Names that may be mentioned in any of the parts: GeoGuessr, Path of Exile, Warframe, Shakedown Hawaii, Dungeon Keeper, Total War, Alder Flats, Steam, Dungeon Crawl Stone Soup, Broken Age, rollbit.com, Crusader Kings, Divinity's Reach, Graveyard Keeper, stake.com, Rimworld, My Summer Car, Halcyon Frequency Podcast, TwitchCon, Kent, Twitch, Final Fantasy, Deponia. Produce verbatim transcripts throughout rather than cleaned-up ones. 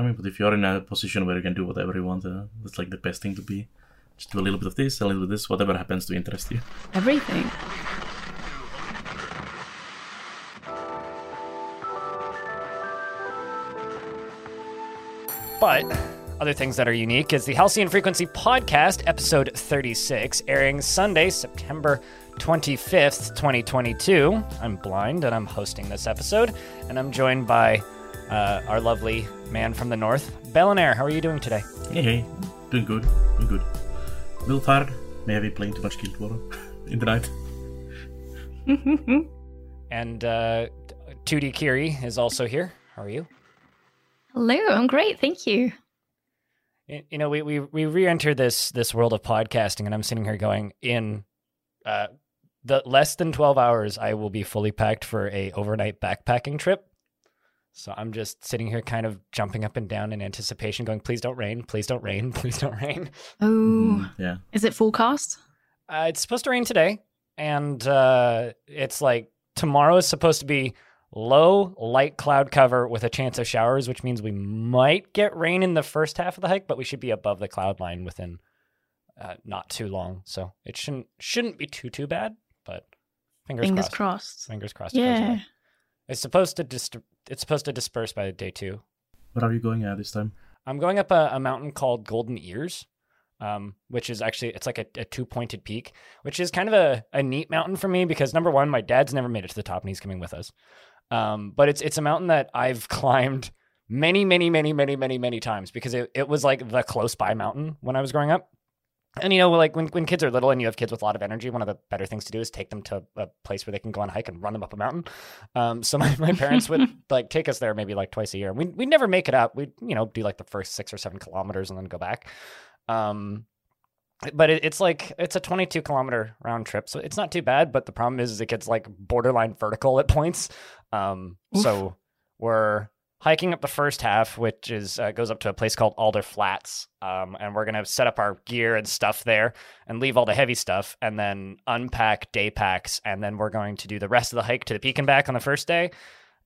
I mean, but if you're in a position where you can do whatever you want, uh, that's like the best thing to be. Just do a little bit of this, a little bit of this, whatever happens to interest you. Everything. But other things that are unique is the Halcyon Frequency Podcast, episode thirty-six, airing Sunday, September twenty-fifth, twenty twenty-two. I'm blind and I'm hosting this episode, and I'm joined by uh, our lovely man from the north, Belannaer. How are you doing today? Hey, hey. Doing good. Doing good. A little tired. May I be playing too much Guild Wars in the night. And uh, two D Kiri is also here. How are you? Hello, I'm great, thank you. You know, we we, we re-enter this this world of podcasting, and I'm sitting here going, in uh, the less than twelve hours, I will be fully packed for a overnight backpacking trip. So I'm just sitting here, kind of jumping up and down in anticipation, going, "Please don't rain! Please don't rain! Please don't rain!" Oh, mm, yeah. Is it forecast? Uh, it's supposed to rain today, and uh, it's like tomorrow is supposed to be low, light cloud cover with a chance of showers, which means we might get rain in the first half of the hike, but we should be above the cloud line within uh, not too long. So it shouldn't shouldn't be too, too bad, but fingers, fingers crossed. crossed. Fingers crossed. Yeah. It's supposed to dis- It's supposed to disperse by day two. What are you going at this time? I'm going up a, a mountain called Golden Ears, um, which is actually, it's like a, a two-pointed peak, which is kind of a, a neat mountain for me because, number one, my dad's never made it to the top and he's coming with us. Um, but it's it's a mountain that I've climbed many, many, many, many, many, many times because it, it was like the close-by mountain when I was growing up. And, you know, like when, when kids are little and you have kids with a lot of energy, one of the better things to do is take them to a place where they can go on a hike and run them up a mountain. Um, so my, my parents would like take us there maybe like twice a year. We'd, we'd never make it up. We'd, you know, do like the first six or seven kilometers and then go back. Um, But it, it's like, it's a twenty-two kilometer round trip. So it's not too bad. But the problem is, is it gets like borderline vertical at points. Um, so we're hiking up the first half, which is uh, goes up to a place called Alder Flats. Um, and we're going to set up our gear and stuff there and leave all the heavy stuff and then unpack day packs. And then we're going to do the rest of the hike to the peak and back on the first day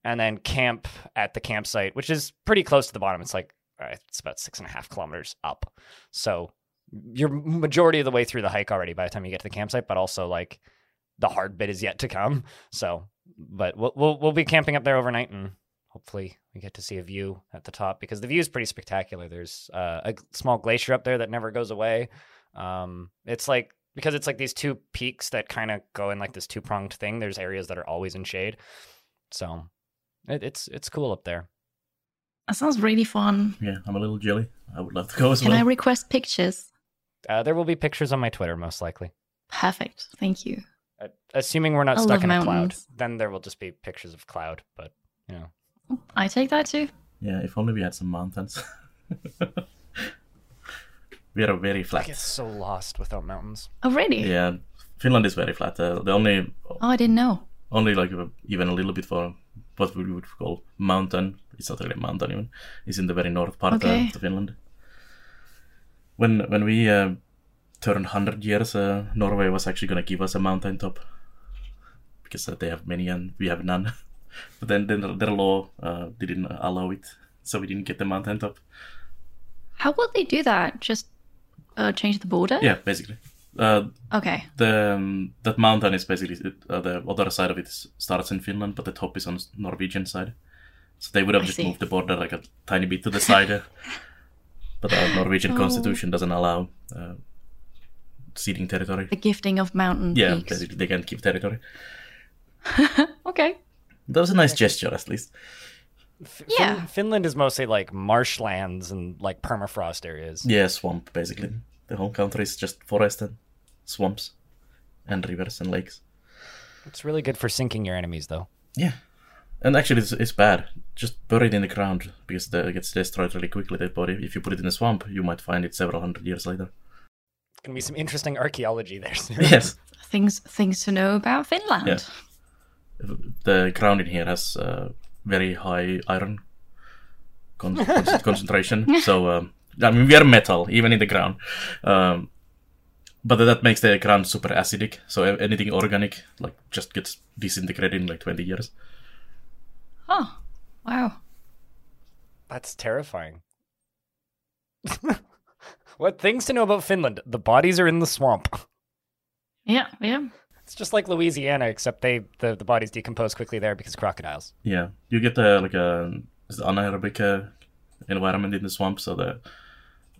and then camp at the campsite, which is pretty close to the bottom. It's like, uh, it's about six and a half kilometers up. So you're majority of the way through the hike already by the time you get to the campsite, but also like the hard bit is yet to come. So, but we'll we'll, we'll be camping up there overnight, and hopefully we get to see a view at the top because the view is pretty spectacular. There's uh, a small glacier up there that never goes away. Um, it's like, because it's like these two peaks that kind of go in like this two pronged thing. There's areas that are always in shade, so it, it's it's cool up there. That sounds really fun. Yeah, I'm a little jelly. I would love to go as well. Can I request pictures? Uh, there will be pictures on my Twitter, most likely. Perfect. Thank you. Uh, assuming we're not I stuck in a cloud, then there will just be pictures of cloud, but, you know. I take that too. Yeah, if only we had some mountains. We are very flat. I get so lost without mountains. Oh, really? Yeah, Finland is very flat. Uh, the only... Oh, I didn't know. Only, like, even a little bit for what we would call mountain. It's not really a mountain even. It's in the very north part okay. of Finland. When when we uh, turned one hundred years, uh, Norway was actually going to give us a mountaintop because uh, they have many and we have none. But then, then their law uh, didn't allow it, so we didn't get the mountaintop. How would they do that? Just uh, change the border? Yeah, basically. Uh, okay. The um, that mountain is basically uh, the other side of it starts in Finland, but the top is on the Norwegian side. So they would have I just see. moved the border like a tiny bit to the side. Uh, But our Norwegian oh. constitution doesn't allow uh, ceding territory. The gifting of mountain yeah, peaks. Yeah, they, they can't give territory. Okay. That was a nice gesture, at least. Fin- yeah. Finland is mostly like marshlands and like permafrost areas. Yeah, swamp, basically. Mm-hmm. The whole country is just forest and swamps and rivers and lakes. It's really good for sinking your enemies, though. Yeah. And actually, it's, it's bad. Just bury it in the ground because it gets destroyed really quickly, that body. If you put it in a swamp, you might find it several hundred years later. It's going to be some interesting archaeology there soon. Yes. Things things to know about Finland. Yeah. The ground in here has uh, very high iron con- concentration. So, um, I mean, we are metal, even in the ground. Um, but that makes the ground super acidic. So anything organic like just gets disintegrated in like twenty years. Oh, wow. That's terrifying. What things to know about Finland? The bodies are in the swamp. Yeah, yeah. It's just like Louisiana, except they the, the bodies decompose quickly there because crocodiles. Yeah, you get the like a uh, anaerobic uh, environment in the swamp, so the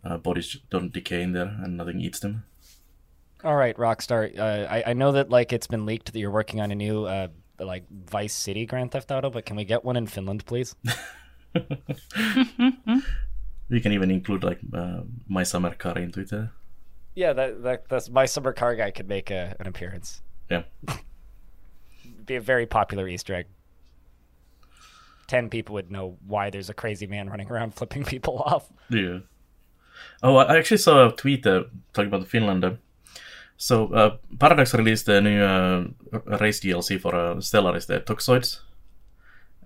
uh, bodies don't decay in there and nothing eats them. All right, Rockstar. Uh, I I know that like it's been leaked that you're working on a new uh, like Vice City Grand Theft Auto, but can we get one in Finland, please? You can even include like uh, My Summer Car in Twitter. Yeah, that that that's My Summer Car guy could make a, an appearance. Yeah, be a very popular Easter egg. Ten people would know why there's a crazy man running around flipping people off. Yeah. Oh, I actually saw a tweet uh, talking about Finlander. So uh, Paradox released a new uh, race D L C for uh, Stellaris, the Toxoids.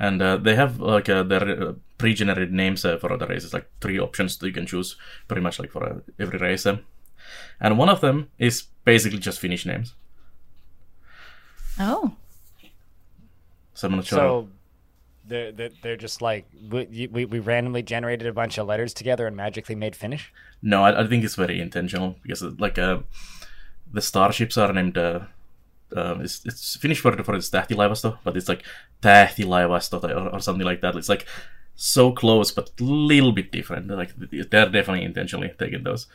And uh, they have like uh, their uh, pre-generated names uh, for the races, like three options that you can choose pretty much like for uh, every race. Uh. And one of them is basically just Finnish names. Oh. So I'm not sure. So they're, they're, they're just like, we, we we randomly generated a bunch of letters together and magically made Finnish? No, I, I think it's very intentional because like uh, the starships are named... Uh, Uh, it's, it's Finnish word for it's tähtilaivasto, but it's like tähtilaivasto or, or something like that. It's like so close, but a little bit different. Like they're definitely intentionally taking those.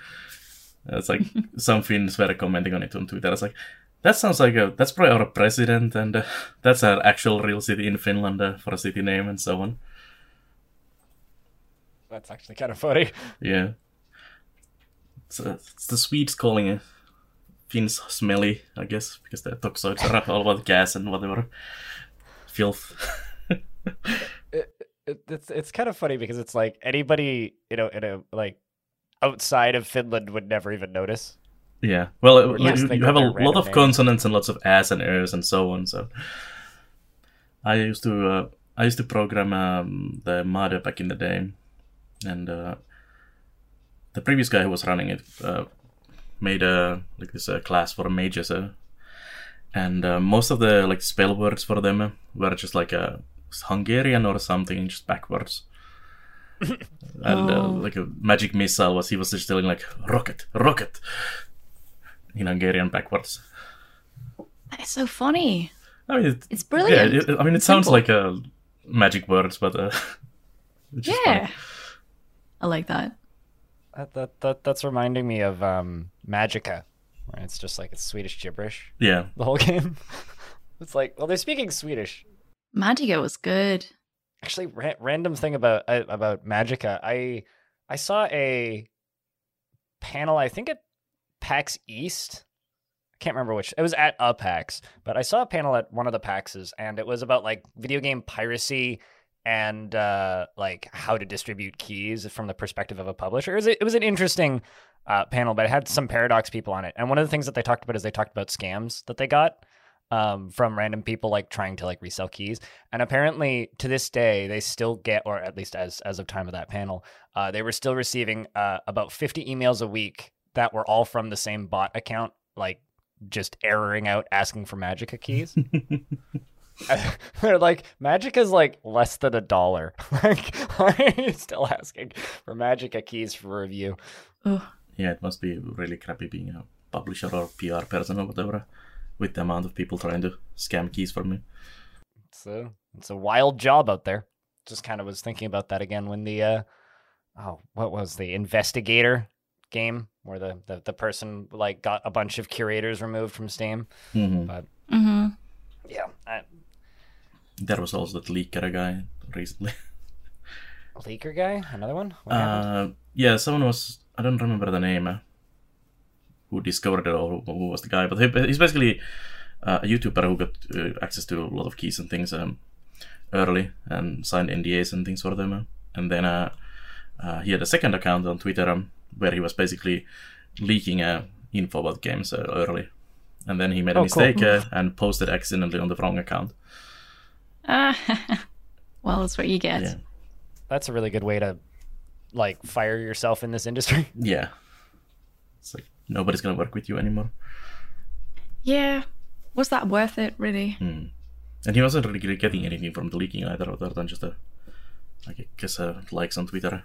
Uh, it's like some Finns were commenting on it on Twitter. It's like that sounds like a, that's probably our president, and uh, that's our actual real city in Finland uh, for a city name and so on. That's actually kind of funny. Yeah, it's, uh, it's the Swedes calling it. Finns smelly, I guess, because the toxoids are all about gas and whatever filth. it, it, it's it's kind of funny because it's like anybody you know in a like outside of Finland would never even notice. Yeah, well, you, you have a lot of names. Consonants and lots of as and ers and so on. So I used to uh, I used to program um, the modder back in the day, and uh, the previous guy who was running it. Uh, made a like this uh, class for mages, uh, and uh, most of the like spell words for them were just like a uh, Hungarian or something, just backwards. and oh. uh, like a magic missile was he was just telling like rocket, rocket in Hungarian backwards. That is so funny. I mean, it, it's brilliant. Yeah, it, I mean, it it's sounds simple. Like uh, magic words, but uh, it's just yeah, funny. I like that. That, that that that's reminding me of um, Magicka, right? It's just like it's Swedish gibberish. Yeah, the whole game. It's like, well, they're speaking Swedish. Magicka was good. Actually, ra- random thing about uh, about Magicka, I I saw a panel. I think at PAX East. I can't remember which. It was at a PAX, but I saw a panel at one of the PAXes, and it was about like video game piracy. And uh, like how to distribute keys from the perspective of a publisher. It was, a, it was an interesting uh, panel, but it had some Paradox people on it. And one of the things that they talked about is they talked about scams that they got um, from random people like trying to like resell keys. And apparently to this day, they still get, or at least as as of time of that panel, uh, they were still receiving uh, about fifty emails a week that were all from the same bot account, like just erroring out asking for Magicka keys. They're like, Magicka is like less than a dollar. Like, why are you still asking for Magicka keys for review? Ugh. Yeah, it must be really crappy being a publisher or P R person or whatever with the amount of people trying to scam keys from me. So it's a wild job out there. Just kind of was thinking about that again when the uh, oh, what was the investigator game where the, the, the person like got a bunch of curators removed from Steam, mm-hmm. but. Mm-hmm. Yeah. I... There was also that leaker guy recently. Leaker guy? Another one? What uh, yeah, someone was... I don't remember the name uh, who discovered it or who was the guy, but he, he's basically uh, a YouTuber who got uh, access to a lot of keys and things um, early and signed N D As and things for them. Uh, and then uh, uh, he had a second account on Twitter um, where he was basically leaking uh, info about games uh, early. And then he made a oh, mistake cool. uh, and posted accidentally on the wrong account. Uh, well, that's what you get. Yeah. That's a really good way to, like, fire yourself in this industry. Yeah. It's like, nobody's going to work with you anymore. Yeah. Was that worth it, really? Mm. And he wasn't really getting anything from the leaking either, other than just a Like, I guess uh, likes on Twitter.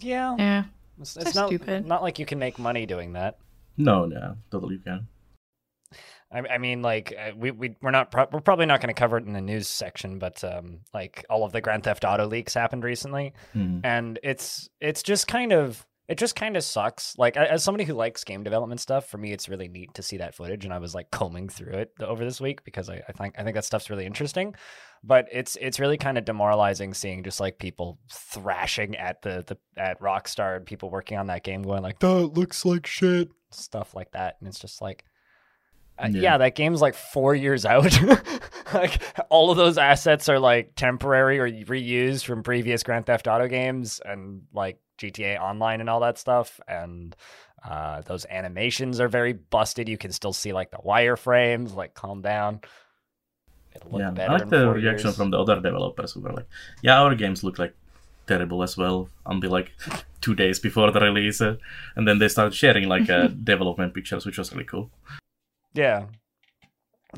Yeah. Yeah. It's, it's not stupid. Not like you can make money doing that. No, no, totally you can. I, I mean, like we we we're not pro- we're probably not going to cover it in the news section, but um, like all of the Grand Theft Auto leaks happened recently, mm-hmm. and it's it's just kind of it just kind of sucks. Like as somebody who likes game development stuff, for me, it's really neat to see that footage, and I was like combing through it over this week because I, I think I think that stuff's really interesting. But it's it's really kind of demoralizing seeing just like people thrashing at the, the at Rockstar and people working on that game going like that looks like shit, stuff like that, and it's just like uh, yeah. yeah that game's like four years out. Like all of those assets are like temporary or reused from previous Grand Theft Auto games and like G T A Online and all that stuff, and uh, those animations are very busted. You can still see like the wireframes. Like calm down. Yeah, I like the reaction years. From the other developers who were like, yeah, our games look like terrible as well until like two days before the release. Uh, and then they started sharing like uh, development pictures, which was really cool. Yeah.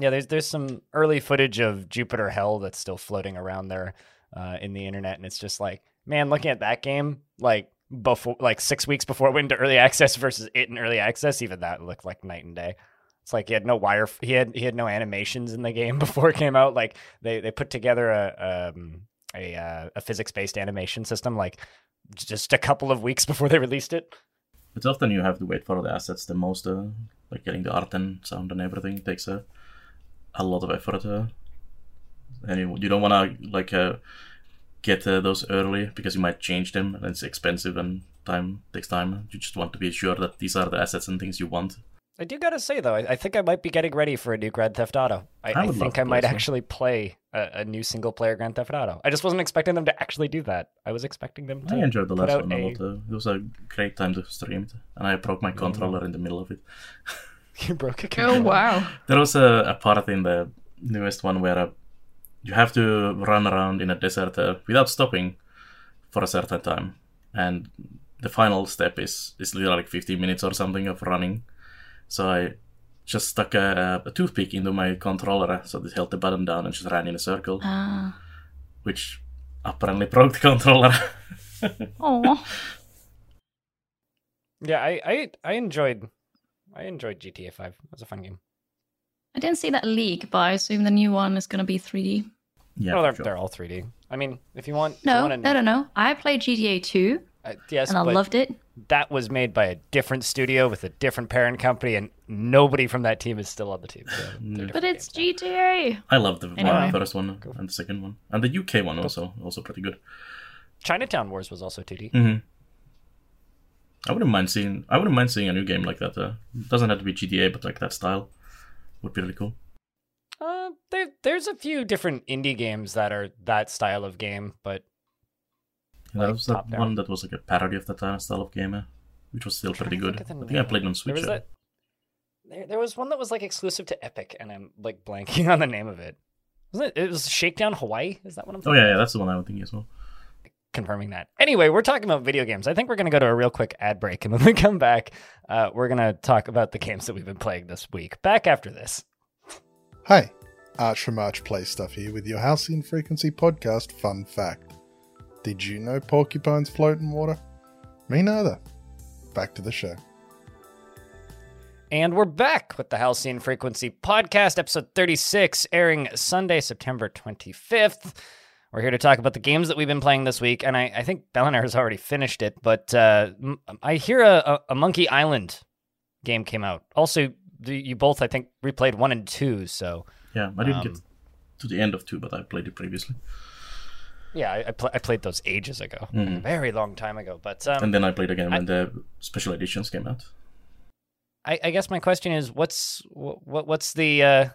Yeah, there's there's some early footage of Jupiter Hell that's still floating around there uh, in the internet. And it's just like, man, looking at that game, like before, like six weeks before it went into early access versus it in early access, even that looked like night and day. It's like he had no wire. He had he had no animations in the game before it came out. Like they, they put together a um, a a physics based animation system like just a couple of weeks before they released it. It's often you have to wait for the assets the most. Uh, like getting the art and sound and everything takes a a lot of effort. Uh, and you, you don't want to like uh, get uh, those early because you might change them and it's expensive and time takes time. You just want to be sure that these are the assets and things you want. I do gotta say, though, I, I think I might be getting ready for a new Grand Theft Auto. I, I, I think I might some. actually play a, a new single-player Grand Theft Auto. I just wasn't expecting them to actually do that. I was expecting them to I enjoyed the last one a lot. It was a great time to stream it, and I broke my mm-hmm. controller in the middle of it. You broke a controller? Oh, wow. There was a, a part in the newest one where uh, you have to run around in a desert uh, without stopping for a certain time, and the final step is, is literally like fifteen minutes or something of running. So I just stuck a, a toothpick into my controller, so it held the button down and just ran in a circle, uh. which apparently broke the controller. Oh. Yeah, I, I I enjoyed I enjoyed G T A five. It was a fun game. I didn't see that leak, but I assume the new one is going to be three D. Yeah, no, they're sure. they're all three D. I mean, if you want, no, you want to... I don't know. I played G T A two. Uh, yes, and I loved it. That was made by a different studio with a different parent company, and nobody from that team is still on the team. So but it's G T A. Now. I love the anyway. first one cool. and the second one, and the U K one cool. also also pretty good. Chinatown Wars was also two D. Mm-hmm. I wouldn't mind seeing. I wouldn't mind seeing a new game like that. Uh, it doesn't have to be G T A, but like that style would be really cool. Uh, there, there's a few different indie games that are that style of game, but. Like that was that down. one that was like a parody of that style of game, which was still pretty good. I think I played it on Switch. There was, that, there, there was one that was like exclusive to Epic, and I'm like blanking on the name of it. Wasn't it? It was Shakedown Hawaii. Is that what I'm thinking? Oh yeah, yeah, that's the one I would think as well. Confirming that. Anyway, we're talking about video games. I think we're going to go to a real quick ad break, and when we come back, uh, we're going to talk about the games that we've been playing this week. Back after this. Hi, Arch from Arch Play Stuff here with your Halcyon Frequency Podcast Fun Fact. Did you know porcupines float in water? Me neither. Back to the show. And we're back with the Halcyon Frequency Podcast, episode thirty-six, airing Sunday, September twenty-fifth. We're here to talk about the games that we've been playing this week, and I, I think Belannaer has already finished it, but uh, I hear a, a Monkey Island game came out. Also, you both, I think, replayed one and two, so... Yeah, I didn't um, get to the end of two, but I played it previously. Yeah, I, I, pl- I played those ages ago, mm. a very long time ago. But um, and then I played again when I, the special editions came out. I, I guess my question is, what's what what's the uh,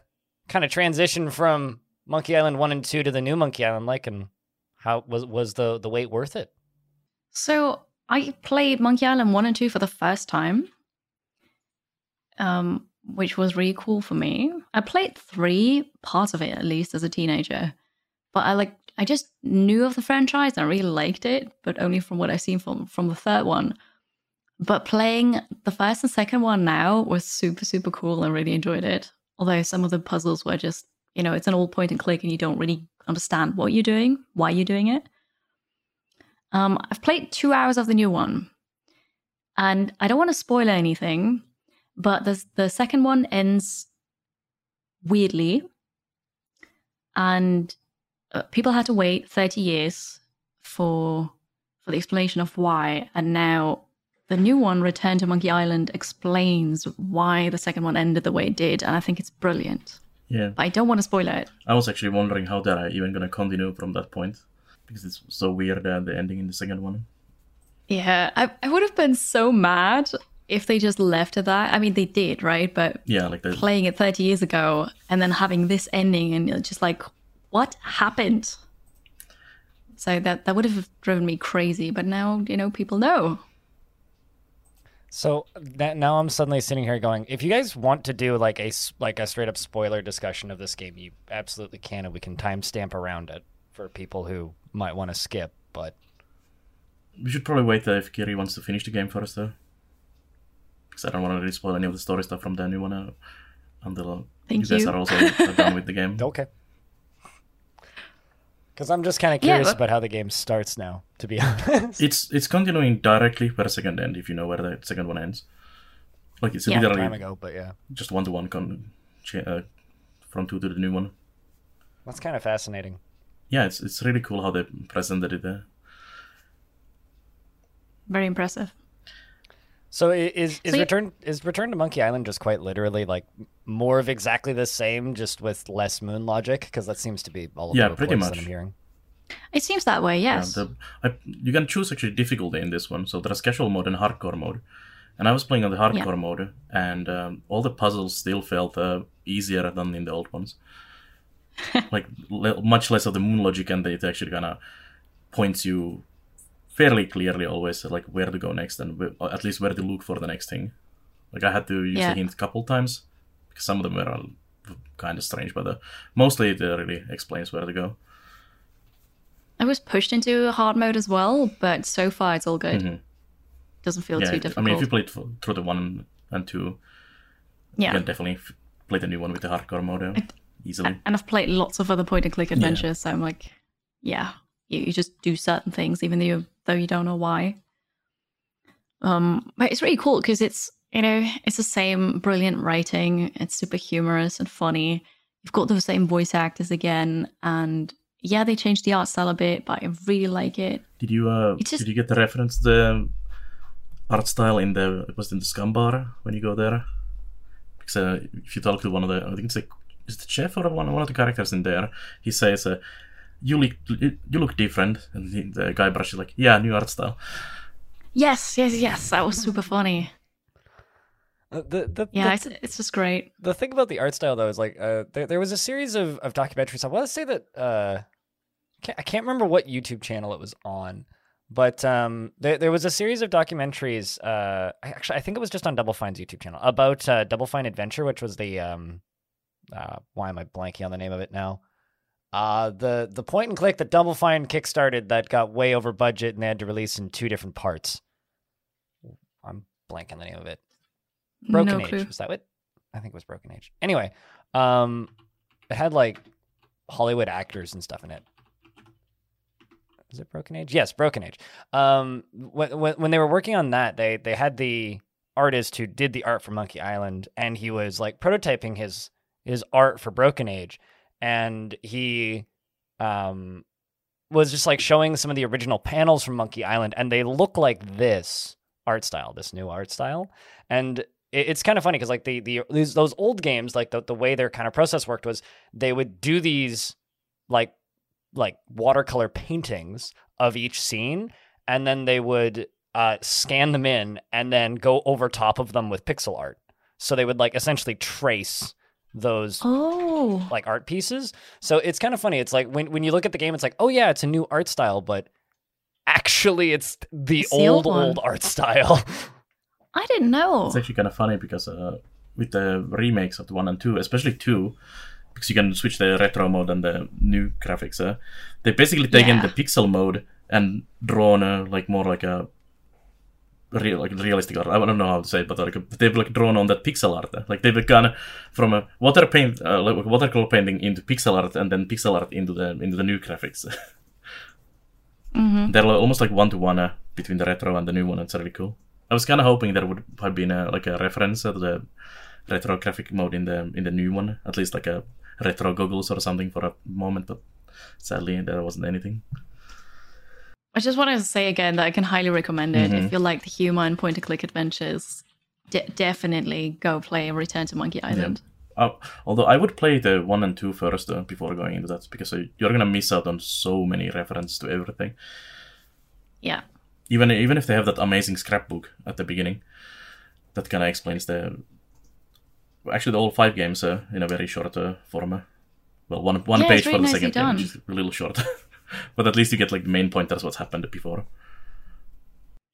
kind of transition from Monkey Island one and two to the new Monkey Island like, and how was was the, the wait worth it? So I played Monkey Island one and two for the first time, um, which was really cool for me. I played three parts of it at least as a teenager, but I like. I just knew of the franchise and I really liked it, but only from what I've seen from, from the third one. But playing the first and second one now was super, super cool and really enjoyed it. Although some of the puzzles were just, you know, it's an old point and click and you don't really understand what you're doing, why you're doing it. Um, I've played two hours of the new one, and I don't want to spoil anything, but the, the second one ends weirdly, and uh, people had to wait thirty years for for the explanation of why, and now the new one, Return to Monkey Island, explains why the second one ended the way it did, and I think it's brilliant. Yeah. But I don't want to spoil it. I was actually wondering how they're even going to continue from that point, because it's so weird, uh, the ending in the second one. Yeah, I, I would have been so mad if they just left it that. I mean, they did, right? But yeah, like the... playing it thirty years ago and then having this ending and just like, what happened? So that, that would have driven me crazy. But now, you know, people know. So that now I'm suddenly sitting here going, if you guys want to do like a, like a straight up spoiler discussion of this game, you absolutely can, and we can timestamp around it for people who might want to skip, but... We should probably wait uh, if Kiri wants to finish the game first, though. Because I don't want to really spoil any of the story stuff from the new one uh, until uh, you guys you. are also uh, done with the game. Okay. Because I'm just kind of curious yeah, but... about how the game starts now, to be honest. It's it's continuing directly where the second end, if you know where the second one ends. Like, it's yeah, literally a time ago, but yeah. Just one-to-one con- uh, from two to the new one. That's kind of fascinating. Yeah, it's it's really cool how they presented it there. Very impressive. So is is so return you... is Return to Monkey Island just quite literally like more of exactly the same, just with less moon logic? Because that seems to be all of yeah, the pretty much that I'm hearing. It seems that way, yes. Yeah, the, I, you can choose actually difficulty in this one. So there's casual mode and hardcore mode, and I was playing on the hardcore yeah. mode, and um, all the puzzles still felt uh, easier than in the old ones. Like le- much less of the moon logic, and it actually kind of points you fairly clearly always like where to go next, and w- at least where to look for the next thing. Like I had to use yeah. the hint a couple times because some of them were kind of strange, but uh, mostly it uh, really explains where to go. I was pushed into hard mode as well, but so far it's all good. Mm-hmm. Doesn't feel yeah, too difficult. I mean, if you played through the one and two, yeah, you can definitely f- play the new one with the hardcore mode. Uh. I- Easily. And I've played lots of other point-and-click adventures, yeah. so I'm like, yeah, you, you just do certain things, even though you, though you don't know why. Um, but it's really cool because it's, you know, it's the same brilliant writing. It's super humorous and funny. You've got the same voice actors again, and yeah, they changed the art style a bit, but I really like it. Did you uh, just... did you get the reference to the art style in the it was in the Scum Bar when you go there? Because uh, if you talk to one of the, I think it's like. Is the chef or one, one of the characters in there? He says, uh, "You look, you look different." And the, the guy brushes like, "Yeah, new art style." Yes, yes, yes. That was super funny. Uh, the, the, yeah, the, it's, it's just great. The thing about the art style, though, is like uh, there, there was a series of, of documentaries. I want to say that uh, can't, I can't remember what YouTube channel it was on, but um, there, there was a series of documentaries. Uh, actually, I think it was just on Double Fine's YouTube channel about uh, Double Fine Adventure, which was the. Um, Uh, why am I blanking on the name of it now? Uh, the the point and click that Double Fine kickstarted that got way over budget and they had to release in two different parts. I'm blanking on the name of it. Broken no Age clue. Was that it? I think it was Broken Age. Anyway, um, it had like Hollywood actors and stuff in it. Is it Broken Age? Yes, Broken Age. Um, when when they were working on that, they they had the artist who did the art for Monkey Island, and he was like prototyping his. his art for Broken Age, and he um, was just like showing some of the original panels from Monkey Island, and they look like this art style, this new art style. And it, it's kind of funny because like the the these, those old games, like the, the way their kind of process worked was they would do these like like watercolor paintings of each scene, and then they would uh, scan them in and then go over top of them with pixel art. So they would like essentially trace those oh. like art pieces. So it's kind of funny. It's like when when you look at the game, it's like, oh yeah, it's a new art style, but actually it's the it's old the old, old art style. I didn't know. It's actually kind of funny because uh, with the remakes of the one and two, especially two, because you can switch the retro mode and the new graphics. Uh, they basically taken yeah. the pixel mode and drawn uh, like more like a real, like realistic art. I don't know how to say it, but like they've like drawn on that pixel art. Like they've gone from a water paint, uh, like watercolor painting into pixel art, and then pixel art into the into the new graphics. Mm-hmm. They're like, almost like one to one uh, between the retro and the new one. It's really cool. I was kind of hoping there would have been a, like a reference to the retro graphic mode in the in the new one, at least like a retro goggles or something for a moment, but sadly there wasn't anything. I just wanted to say again that I can highly recommend it. Mm-hmm. If you like the humor and point-and-click adventures, de- definitely go play Return to Monkey Island. Yeah. Uh, although I would play the one and two first uh, before going into that, because uh, you're going to miss out on so many references to everything. Yeah. Even even if they have that amazing scrapbook at the beginning, that kind of explains the... Actually, the all five games uh, in a very short uh, form. Well, one, one yeah, page for the second done. Game, just a little short. But at least you get like the main pointers, what's happened before.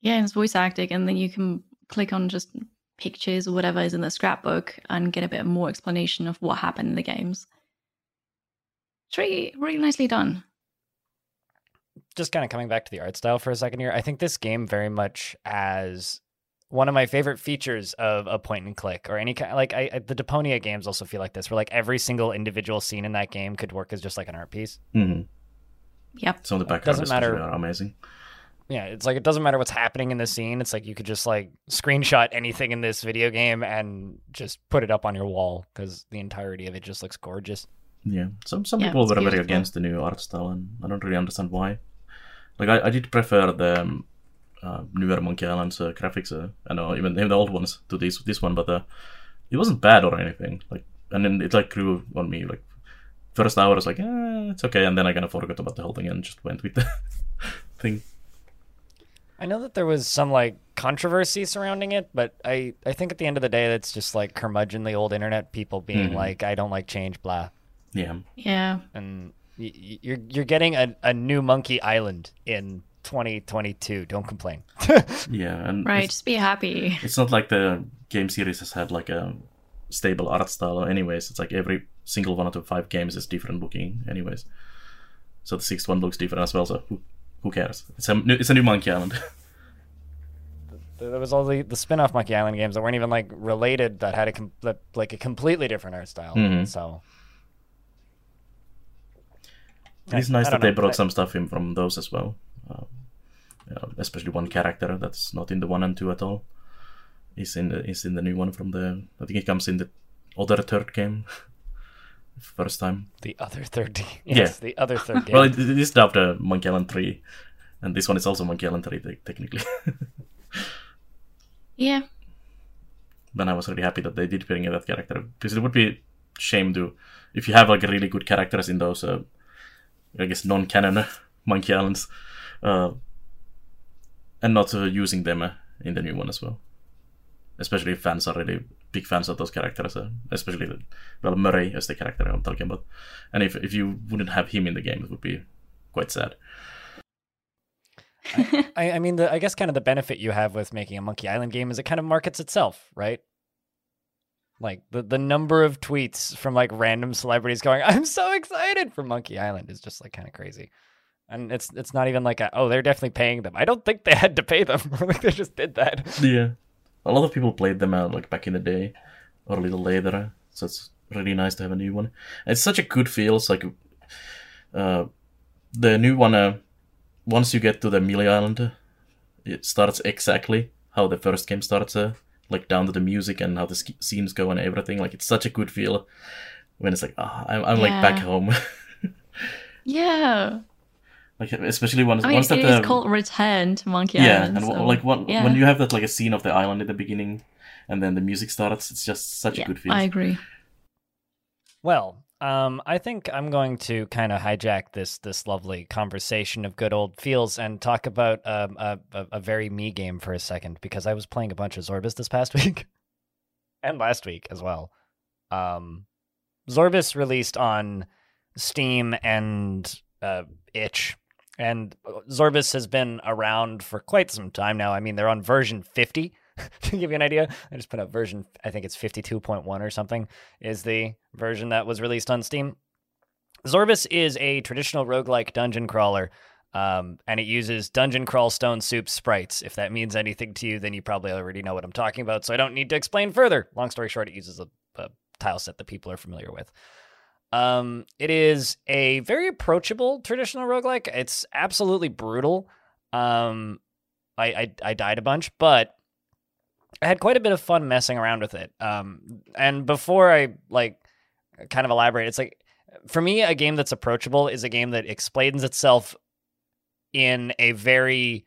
Yeah, and it's voice acting, and then you can click on just pictures or whatever is in the scrapbook and get a bit more explanation of what happened in the games. It's really, really nicely done. Just kind of coming back to the art style for a second here, I think this game very much as one of my favorite features of a point and click or any kind, like I, I, the Deponia games also feel like this, where like every single individual scene in that game could work as just like an art piece. Mm-hmm. Yep. Some of the background is amazing. Yeah, it's like it doesn't matter what's happening in the scene. It's like you could just like screenshot anything in this video game and just put it up on your wall because the entirety of it just looks gorgeous. Yeah, some some yeah, people were very against the new art style, and I don't really understand why. Like I, I did prefer the um, uh, newer Monkey Island's uh, graphics, uh, I know even, even the old ones to this this one, but uh, it wasn't bad or anything. Like, and then it like grew on me like. First hour I was like, eh, it's okay, and then I kind of forgot about the whole thing and just went with the thing. I know that there was some like controversy surrounding it, but I, I think at the end of the day that's just like curmudgeonly old internet people being mm-hmm. like, I don't like change, blah. Yeah. Yeah. And y- you're you're getting a, a new Monkey Island in twenty twenty-two. Don't complain. Yeah. And right. Just be happy. It's not like the game series has had like a stable art style, anyways. It's like every single one out of five games is different looking, anyways. So the sixth one looks different as well. So who, who cares? It's a new, it's a new Monkey Island. There was all the, the spin-off Monkey Island games that weren't even like related that had a com- like a completely different art style. Mm-hmm. So it's nice that know. they brought I... some stuff in from those as well. Uh, you know, especially one character that's not in the one and two at all. Is in the is in the new one from the I think it comes in the other third game, first time. The other third game. Yes, yeah. The other third game. Well, it, it is dubbed uh, Monkey Island three, and this one is also Monkey Island three te- technically. Yeah. But I was really happy that they did bring in that character, because it would be a shame to if you have like really good characters in those uh, I guess non-canon Monkey Islands, uh, and not uh, using them uh, in the new one as well. Especially if fans are really big fans of those characters, uh, especially, well, Murray is the character I'm talking about. And if if you wouldn't have him in the game, it would be quite sad. I, I mean, the, I guess kind of the benefit you have with making a Monkey Island game is it kind of markets itself, right? Like, the, the number of tweets from, like, random celebrities going, I'm so excited for Monkey Island is just, like, kind of crazy. And it's it's not even like, a, oh, they're definitely paying them. I don't think they had to pay them. Like, they just did that. Yeah. A lot of people played them out like back in the day, or a little later. So it's really nice to have a new one. It's such a good feel. It's like uh, the new one. Uh, once you get to the Millie Island, it starts exactly how the first game starts, uh, like down to the music and how the sk- scenes go and everything. Like it's such a good feel when it's like, ah, oh, I'm, I'm yeah. like back home. Yeah. Like especially once I mean, once that the, it's called Return to Monkey yeah, Island. Yeah, and so, like one, yeah. when you have that like a scene of the island at the beginning, and then the music starts, it's just such yeah, a good feel. I agree. Well, um, I think I'm going to kind of hijack this this lovely conversation of good old feels and talk about um, a, a a very me game for a second, because I was playing a bunch of Zorbus this past week, and last week as well. Um, Zorbus released on Steam and uh, Itch. And Zorbus has been around for quite some time now. I mean, they're on version fifty, to give you an idea. I just put up version, I think it's fifty-two point one or something, is the version that was released on Steam. Zorbus is a traditional roguelike dungeon crawler Um, and it uses Dungeon Crawl Stone Soup sprites. If that means anything to you, then you probably already know what I'm talking about, so I don't need to explain further. Long story short, it uses a, a tile set that people are familiar with. Um, it is a very approachable traditional roguelike. It's absolutely brutal. Um, I, I, I died a bunch, but I had quite a bit of fun messing around with it. Um, and before I like kind of elaborate, it's like, for me, a game that's approachable is a game that explains itself in a very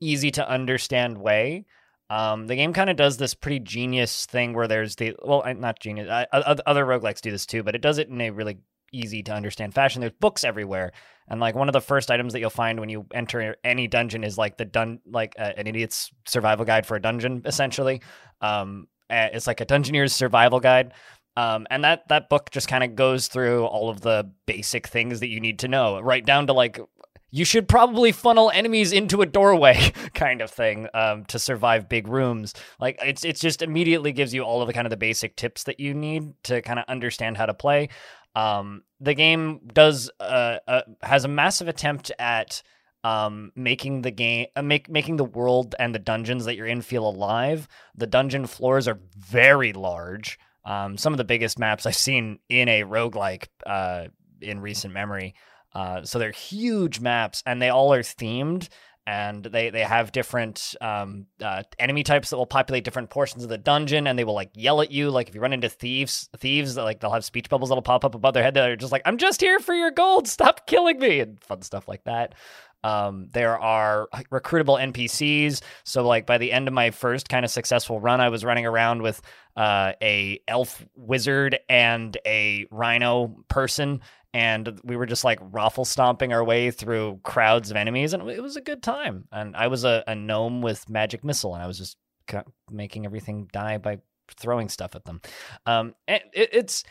easy to understand way. Um, the game kind of does this pretty genius thing where there's the, well, not genius, I, other roguelikes do this too, but it does it in a really easy to understand fashion. There's books everywhere. And like one of the first items that you'll find when you enter any dungeon is like the dun, like uh, an idiot's survival guide for a dungeon, essentially. Um, it's like a dungeoneer's survival guide. Um, and that, that book just kind of goes through all of the basic things that you need to know, right down to like, you should probably funnel enemies into a doorway kind of thing um, to survive big rooms. Like it's it's just immediately gives you all of the kind of the basic tips that you need to kind of understand how to play. Um, the game does uh, uh, has a massive attempt at um, making the game uh, make making the world and the dungeons that you're in feel alive. The dungeon floors are very large. Um, some of the biggest maps I've seen in a roguelike uh, in recent memory. Uh, so they're huge maps, and they all are themed, and they, they have different um, uh, enemy types that will populate different portions of the dungeon, and they will like yell at you. Like if you run into thieves, thieves like they'll have speech bubbles that'll pop up above their head that are just like, "I'm just here for your gold. Stop killing me," and fun stuff like that. Um, there are recruitable N P Cs. So like by the end of my first kind of successful run, I was running around with uh, a elf wizard and a rhino person. And we were just like raffle stomping our way through crowds of enemies. And it was a good time. And I was a, a gnome with magic missile, and I was just making everything die by throwing stuff at them. Um, it, it's...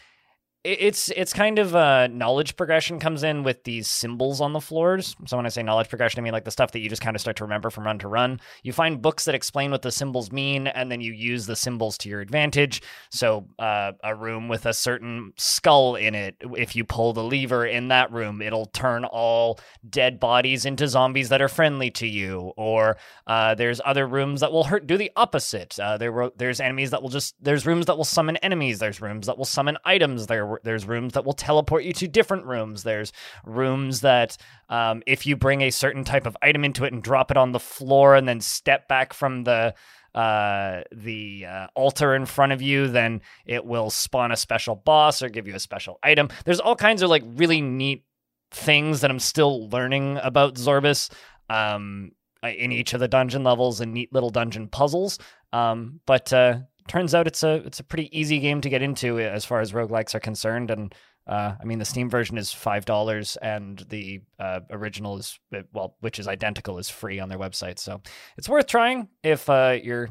It's it's kind of uh, knowledge progression comes in with these symbols on the floors. So when I say knowledge progression, I mean like the stuff that you just kind of start to remember from run to run. You find books that explain what the symbols mean, and then you use the symbols to your advantage. So uh, a room with a certain skull in it, if you pull the lever in that room, it'll turn all dead bodies into zombies that are friendly to you. Or uh, there's other rooms that will hurt, do the opposite. Uh, there there's enemies that will just there's rooms that will summon enemies. There's rooms that will summon items. There. There's rooms that will teleport you to different rooms. There's rooms that um, if you bring a certain type of item into it and drop it on the floor and then step back from the uh, the uh, altar in front of you, then it will spawn a special boss or give you a special item. There's all kinds of like really neat things that I'm still learning about Zorbus um, in each of the dungeon levels and neat little dungeon puzzles. Um, but uh Turns out it's a it's a pretty easy game to get into as far as roguelikes are concerned, and uh, I mean the Steam version is five dollars, and the uh, original is well, which is identical, is free on their website. So it's worth trying if uh, you're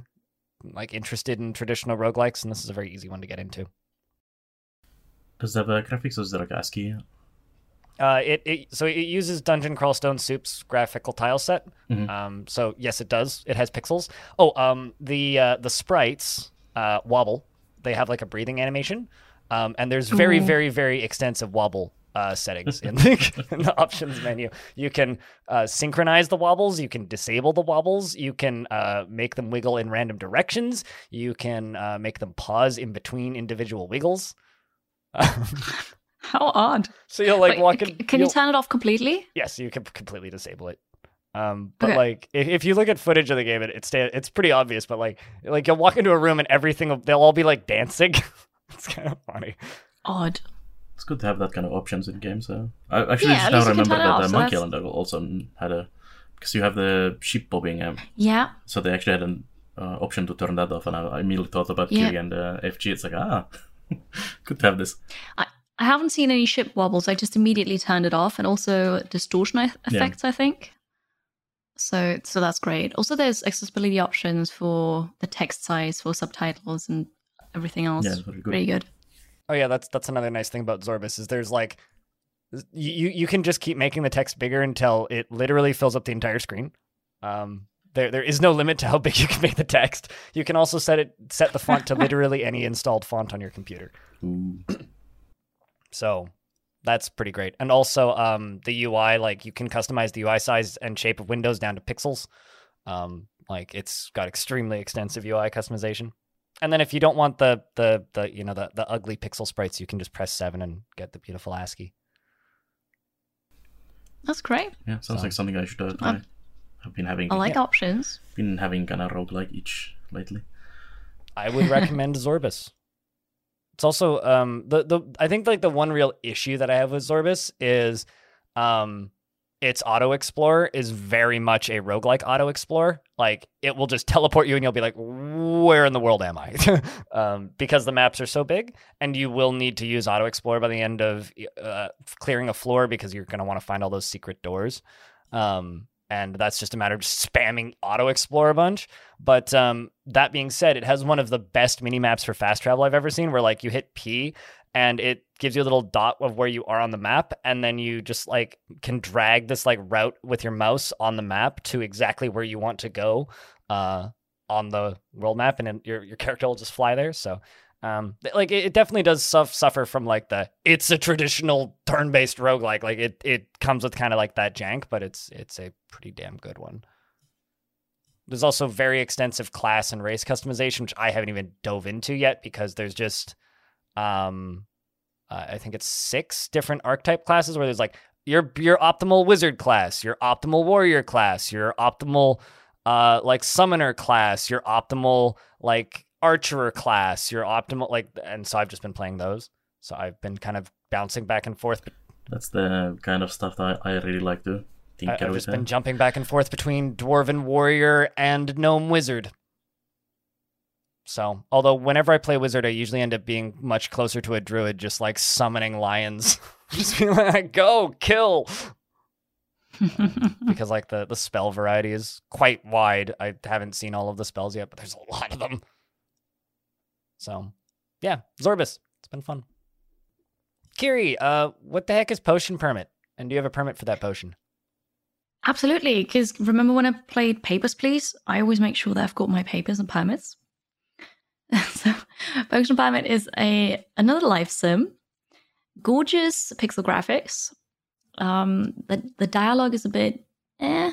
like interested in traditional roguelikes, and this is a very easy one to get into. Is that the graphics or is that like ASCII? Uh, it, it so it uses Dungeon Crawl Stone Soup's graphical tile set. Mm-hmm. Um, so yes, it does. It has pixels. Oh, um, the uh, the sprites. Uh, wobble. They have like a breathing animation, um, and there's very, very, very extensive wobble uh, settings in the, in the options menu. You can uh, synchronize the wobbles. You can disable the wobbles. You can uh, make them wiggle in random directions. You can uh, make them pause in between individual wiggles. How odd! So you'll like Wait, walk. In, can you'll... you turn it off completely? Yes, you can completely disable it. Um, but okay. like, if, if you look at footage of the game, it, it stay, it's pretty obvious, but like, like you'll walk into a room and everything, will, they'll all be like dancing. It's kind of funny. Odd. It's good to have that kind of options in games though. I actually yeah, just now remember that off, the so Monkey Island also had a, because you have the sheep bobbing. Um, yeah. So they actually had an uh, option to turn that off, and I, I immediately thought about yeah. Q and uh, F G. It's like, ah, good to have this. I- I haven't seen any ship wobbles. I just immediately turned it off, and also distortion effects, yeah. I think. So, so that's great. Also, there's accessibility options for the text size for subtitles and everything else. Yeah, very good. Very good. Oh yeah, that's that's another nice thing about Zorbus is there's like, you you can just keep making the text bigger until it literally fills up the entire screen. Um, there there is no limit to how big you can make the text. You can also set it set the font to literally any installed font on your computer. Ooh. So, that's pretty great. And also um, the U I, like you can customize the U I size and shape of windows down to pixels. Um, like it's got extremely extensive U I customization. And then if you don't want the the the you know the the ugly pixel sprites, you can just press seven and get the beautiful ASCII. That's great. Yeah, sounds so, like something I should uh, try. I've been having. I like yeah, options. Been having kind of roguelike each lately. I would recommend Zorbus. It's also um the the I think like the one real issue that I have with Zorbus is um its auto explorer is very much a roguelike auto explorer. Like it will just teleport you and you'll be like, where in the world am I? um, because the maps are so big and you will need to use auto explorer by the end of uh, clearing a floor because you're going to want to find all those secret doors. Um, and that's just a matter of just spamming auto explorer a bunch. But um, that being said, it has one of the best mini maps for fast travel I've ever seen where like you hit P and it gives you a little dot of where you are on the map, and then you just like can drag this like route with your mouse on the map to exactly where you want to go uh, on the world map, and then your your character will just fly there. So, um, like it definitely does suffer from like the it's a traditional turn-based roguelike. Like it it comes with kind of like that jank, but it's it's a pretty damn good one. There's also very extensive class and race customization, which I haven't even dove into yet because there's just. Um, uh, I think it's six different archetype classes where there's like your your optimal wizard class, your optimal warrior class, your optimal uh like summoner class, your optimal like archer class, your optimal like, and so I've just been playing those. So I've been kind of bouncing back and forth. That's the kind of stuff that I, I really like to think about. I've just been jumping back and forth between dwarven warrior and gnome wizard. So, although whenever I play wizard, I usually end up being much closer to a druid, just like summoning lions, just being like, "Go kill," because like the the spell variety is quite wide. I haven't seen all of the spells yet, but there's a lot of them. So, yeah, Zorbus, it's been fun. Kiri, uh, what the heck is Potion Permit, and do you have a permit for that potion? Absolutely, because remember when I played Papers, Please? I always make sure that I've got my papers and permits. So, Potion Permit is a another life sim. Gorgeous pixel graphics. Um, the, the dialogue is a bit eh.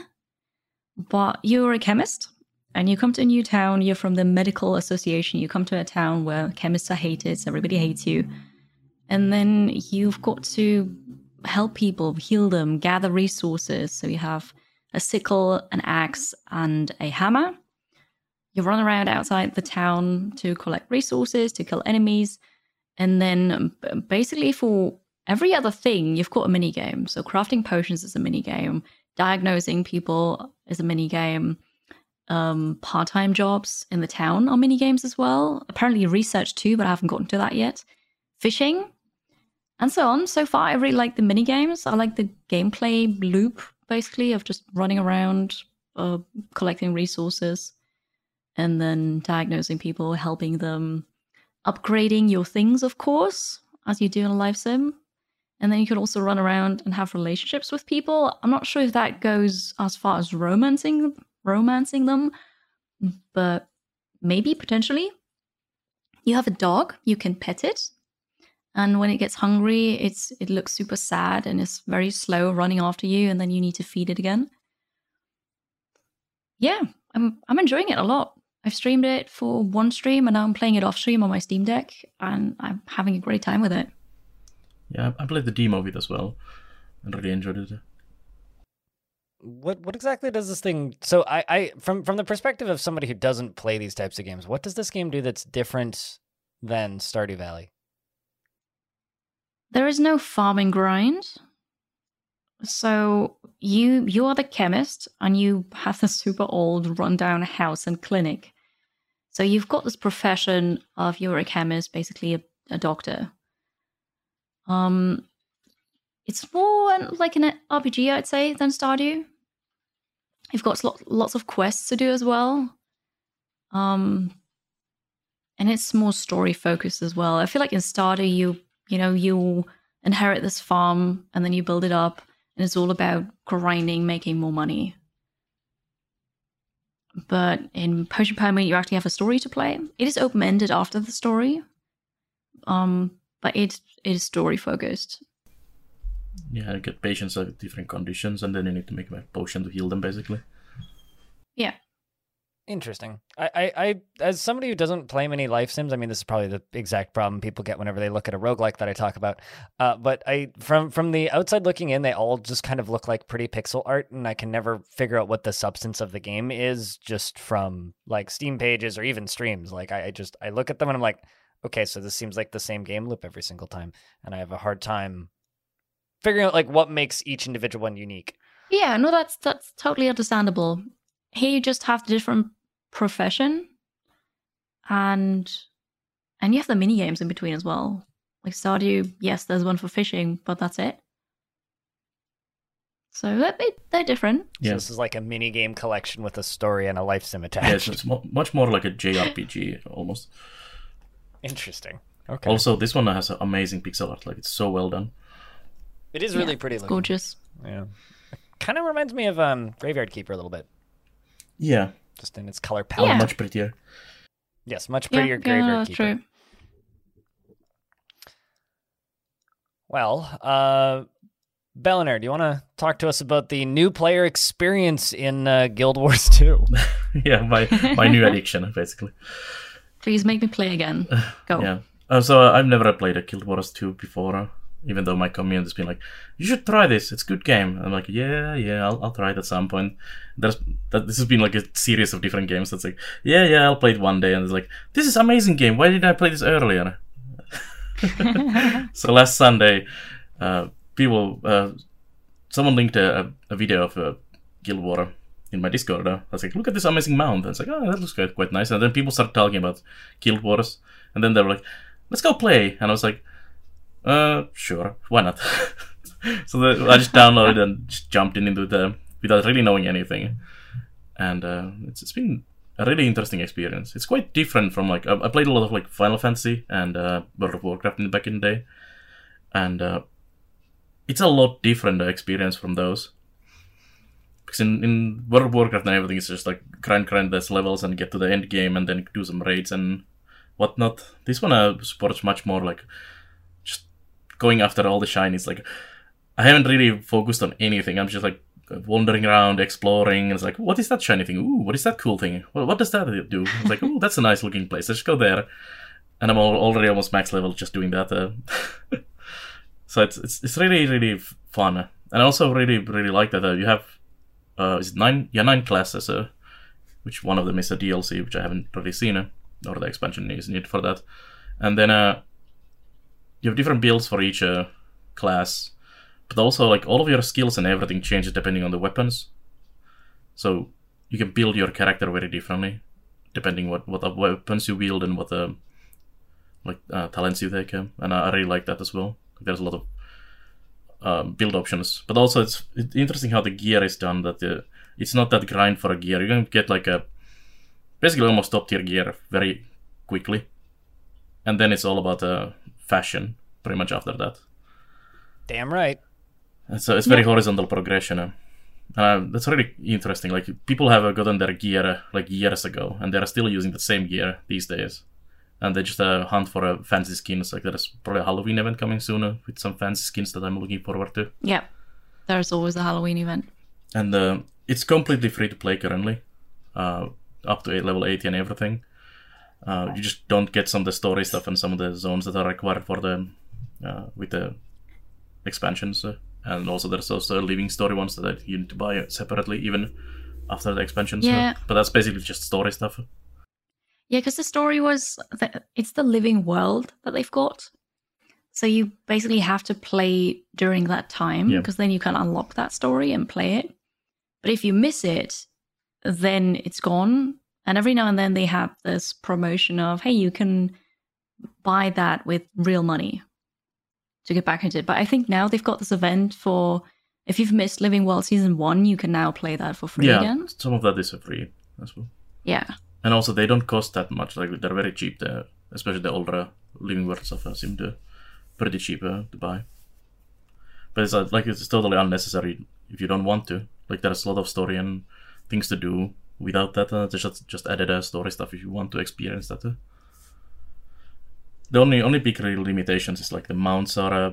But you're a chemist, and you come to a new town. You're from the medical association. You come to a town where chemists are hated, so everybody hates you. And then you've got to help people, heal them, gather resources. So you have a sickle, an axe, and a hammer. You run around outside the town to collect resources, to kill enemies. And then basically for every other thing, you've got a mini game. So crafting potions is a mini game. Diagnosing people is a mini game. Um, part-time jobs in the town are mini games as well. Apparently research too, but I haven't gotten to that yet. Fishing and so on. So far, I really like the mini games. I like the gameplay loop, basically, of just running around, uh, collecting resources. And then diagnosing people, helping them, upgrading your things, of course, as you do in a live sim. And then you can also run around and have relationships with people. I'm not sure if that goes as far as romancing, romancing them, but maybe, potentially. You have a dog, you can pet it. And when it gets hungry, it's it looks super sad and it's very slow running after you, and then you need to feed it again. Yeah, I'm I'm enjoying it a lot. I've streamed it for one stream, and now I'm playing it off stream on my Steam Deck, and I'm having a great time with it. Yeah, I played the demo of it as well, and really enjoyed it. What what exactly does this thing? So I, I from from the perspective of somebody who doesn't play these types of games, what does this game do that's different than Stardew Valley? There is no farm and grind. So you you are the chemist, and you have the super old rundown house and clinic. So you've got this profession of you're a chemist, basically a, a doctor. Um, it's more like an R P G, I'd say, than Stardew. You've got lots of quests to do as well. Um, and it's more story focused as well. I feel like in Stardew, you you know you inherit this farm and then you build it up. And it's all about grinding, making more money. But in Potion Permit, you actually have a story to play. It is open-ended after the story, um, but it, it is story-focused. Yeah, you get patients with different conditions, and then you need to make a potion to heal them, basically. Yeah. Interesting. I, I, I, as somebody who doesn't play many life sims, I mean, this is probably the exact problem people get whenever they look at a roguelike that I talk about. Uh, but I, from from the outside looking in, they all just kind of look like pretty pixel art, and I can never figure out what the substance of the game is just from like Steam pages or even streams. Like I, I just I look at them and I'm like, okay, so this seems like the same game loop every single time, and I have a hard time figuring out like what makes each individual one unique. Yeah, no, that's that's totally understandable. Here you just have the different profession, and and you have the mini games in between as well. Like Stardew, yes, there's one for fishing, but that's it. So that they, they're different. Yeah. So this is like a mini game collection with a story and a life sim attached. Yeah, so it's mo- much more like a J R P G almost. Interesting. Okay. Also, this one has amazing pixel art. Like it's so well done. It is really yeah, pretty. It's looking. Gorgeous. Yeah. Kind of reminds me of um, Graveyard Keeper a little bit. Yeah. Just in its color palette. Yeah. Much prettier. Yes, much prettier yeah, Graveyard yeah, Keeper. True. Well, uh, Belannaer, do you want to talk to us about the new player experience in uh, Guild Wars two? Yeah, my, my new addiction, basically. Please make me play again. Go. Yeah. Uh, so uh, I've never played a Guild Wars two before, uh, even though my community's been like, you should try this, it's a good game. I'm like, yeah, yeah, I'll, I'll try it at some point. There's that. This has been like a series of different games that's like, yeah, yeah, I'll play it one day. And it's like, this is an amazing game. Why didn't I play this earlier? So last Sunday, uh, people, uh, someone linked a, a video of uh, Guild Wars in my Discord. Uh, I was like, look at this amazing mount. And it's like, oh, that looks quite, quite nice. And then people started talking about Guild Wars. And then they were like, let's go play. And I was like, uh, sure, why not? So the, I just downloaded and just jumped in into the without really knowing anything, and uh, it's, it's been a really interesting experience. It's quite different from like I, I played a lot of like Final Fantasy and uh, World of Warcraft in the back in the day, and uh, it's a lot different uh, experience from those. Because in, in World of Warcraft and everything is just like grind, grind those levels and get to the end game and then do some raids and whatnot. This one uh, supports much more like. Going after all the shinies, like, I haven't really focused on anything. I'm just, like, wandering around, exploring, and it's like, what is that shiny thing? Ooh, what is that cool thing? What, what does that do? It's like, ooh, that's a nice-looking place. Let's go there. And I'm all, already almost max level just doing that. Uh. So it's, it's it's really, really fun. And I also really, really like that uh, you have, uh, is it nine? Yeah, nine classes, uh, which one of them is a D L C, which I haven't really seen, uh, or the expansion is needed for that. And then, uh, you have different builds for each uh, class, but also like all of your skills and everything changes depending on the weapons. So you can build your character very differently, depending what what weapons you wield and what uh, like uh, talents you take. Uh, and I, I really like that as well. There's a lot of uh, build options, but also it's, it's interesting how the gear is done. That uh, it's not that grind for a gear. You can get like a basically almost top tier gear very quickly, and then it's all about uh, fashion pretty much after that. Damn right. And so it's very yeah. horizontal progression. Uh, uh, that's really interesting. Like people have gotten their gear uh, like years ago, and they're still using the same gear these days. And they just uh, hunt for uh, fancy skins. Like there's probably a Halloween event coming soon uh, with some fancy skins that I'm looking forward to. Yeah, there's always a Halloween event. And uh, it's completely free to play currently, uh, up to level eighty and everything. Uh, you just don't get some of the story stuff and some of the zones that are required for the uh, with the expansions, uh, and also there's also living story ones that you need to buy separately even after the expansions. Yeah. Uh, but that's basically just story stuff. Yeah, because the story was the, it's the living world that they've got, so you basically have to play during that time because yeah. then you can unlock that story and play it. But if you miss it, then it's gone. And every now and then they have this promotion of, hey, you can buy that with real money to get back into it. But I think now they've got this event for, if you've missed Living World Season one, you can now play that for free yeah, again. Yeah, some of that is for free as well. Yeah. And also they don't cost that much. Like they're very cheap, there, especially the older Living World stuff seem to pretty cheap uh, to buy. But it's like it's totally unnecessary if you don't want to. Like there's a lot of story and things to do. Without that, uh, they just, just added a uh, story stuff if you want to experience that. Uh. The only only big real limitations is like the mounts are uh,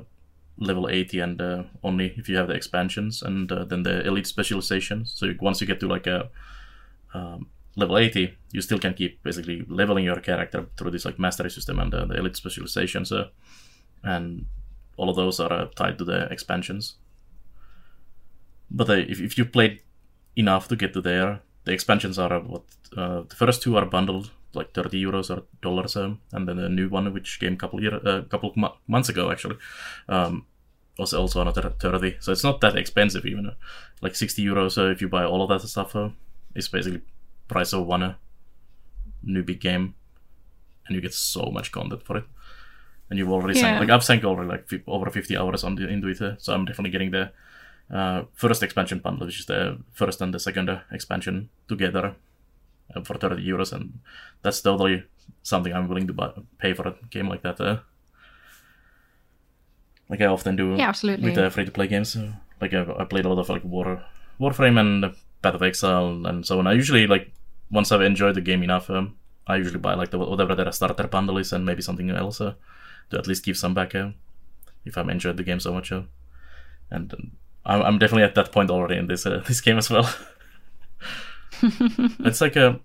level eighty and uh, only if you have the expansions, and uh, then the elite specializations. So once you get to like a um, level eighty, you still can keep basically leveling your character through this like mastery system and uh, the elite specializations, uh, and all of those are uh, tied to the expansions. But uh, if if you played enough to get to there, the expansions are uh, what uh, the first two are bundled, like thirty euros or dollars, um, and then the new one which came a couple year, uh, couple mo- months ago actually, um, was also another thirty. So it's not that expensive even, uh, like sixty euros uh, if you buy all of that stuff. Uh, it's basically price of one uh, new big game, and you get so much content for it. And you've already yeah. sank, like I've sank already like f- over fifty hours on the, into it, uh, so I'm definitely getting the uh, first expansion bundle, which is the first and the second uh, expansion together. For thirty euros, and that's totally something I'm willing to buy, pay for a game like that. Uh, like I often do yeah, absolutely. with uh, free-to-play games. Like I, I played a lot of like War, Warframe and Path of Exile and so on. I usually like once I've enjoyed the game enough, um, I usually buy like the, whatever their starter bundle is and maybe something else uh, to at least give some back uh, if I've enjoyed the game so much. Uh, and um, I'm, I'm definitely at that point already in this uh, this game as well. It's like a.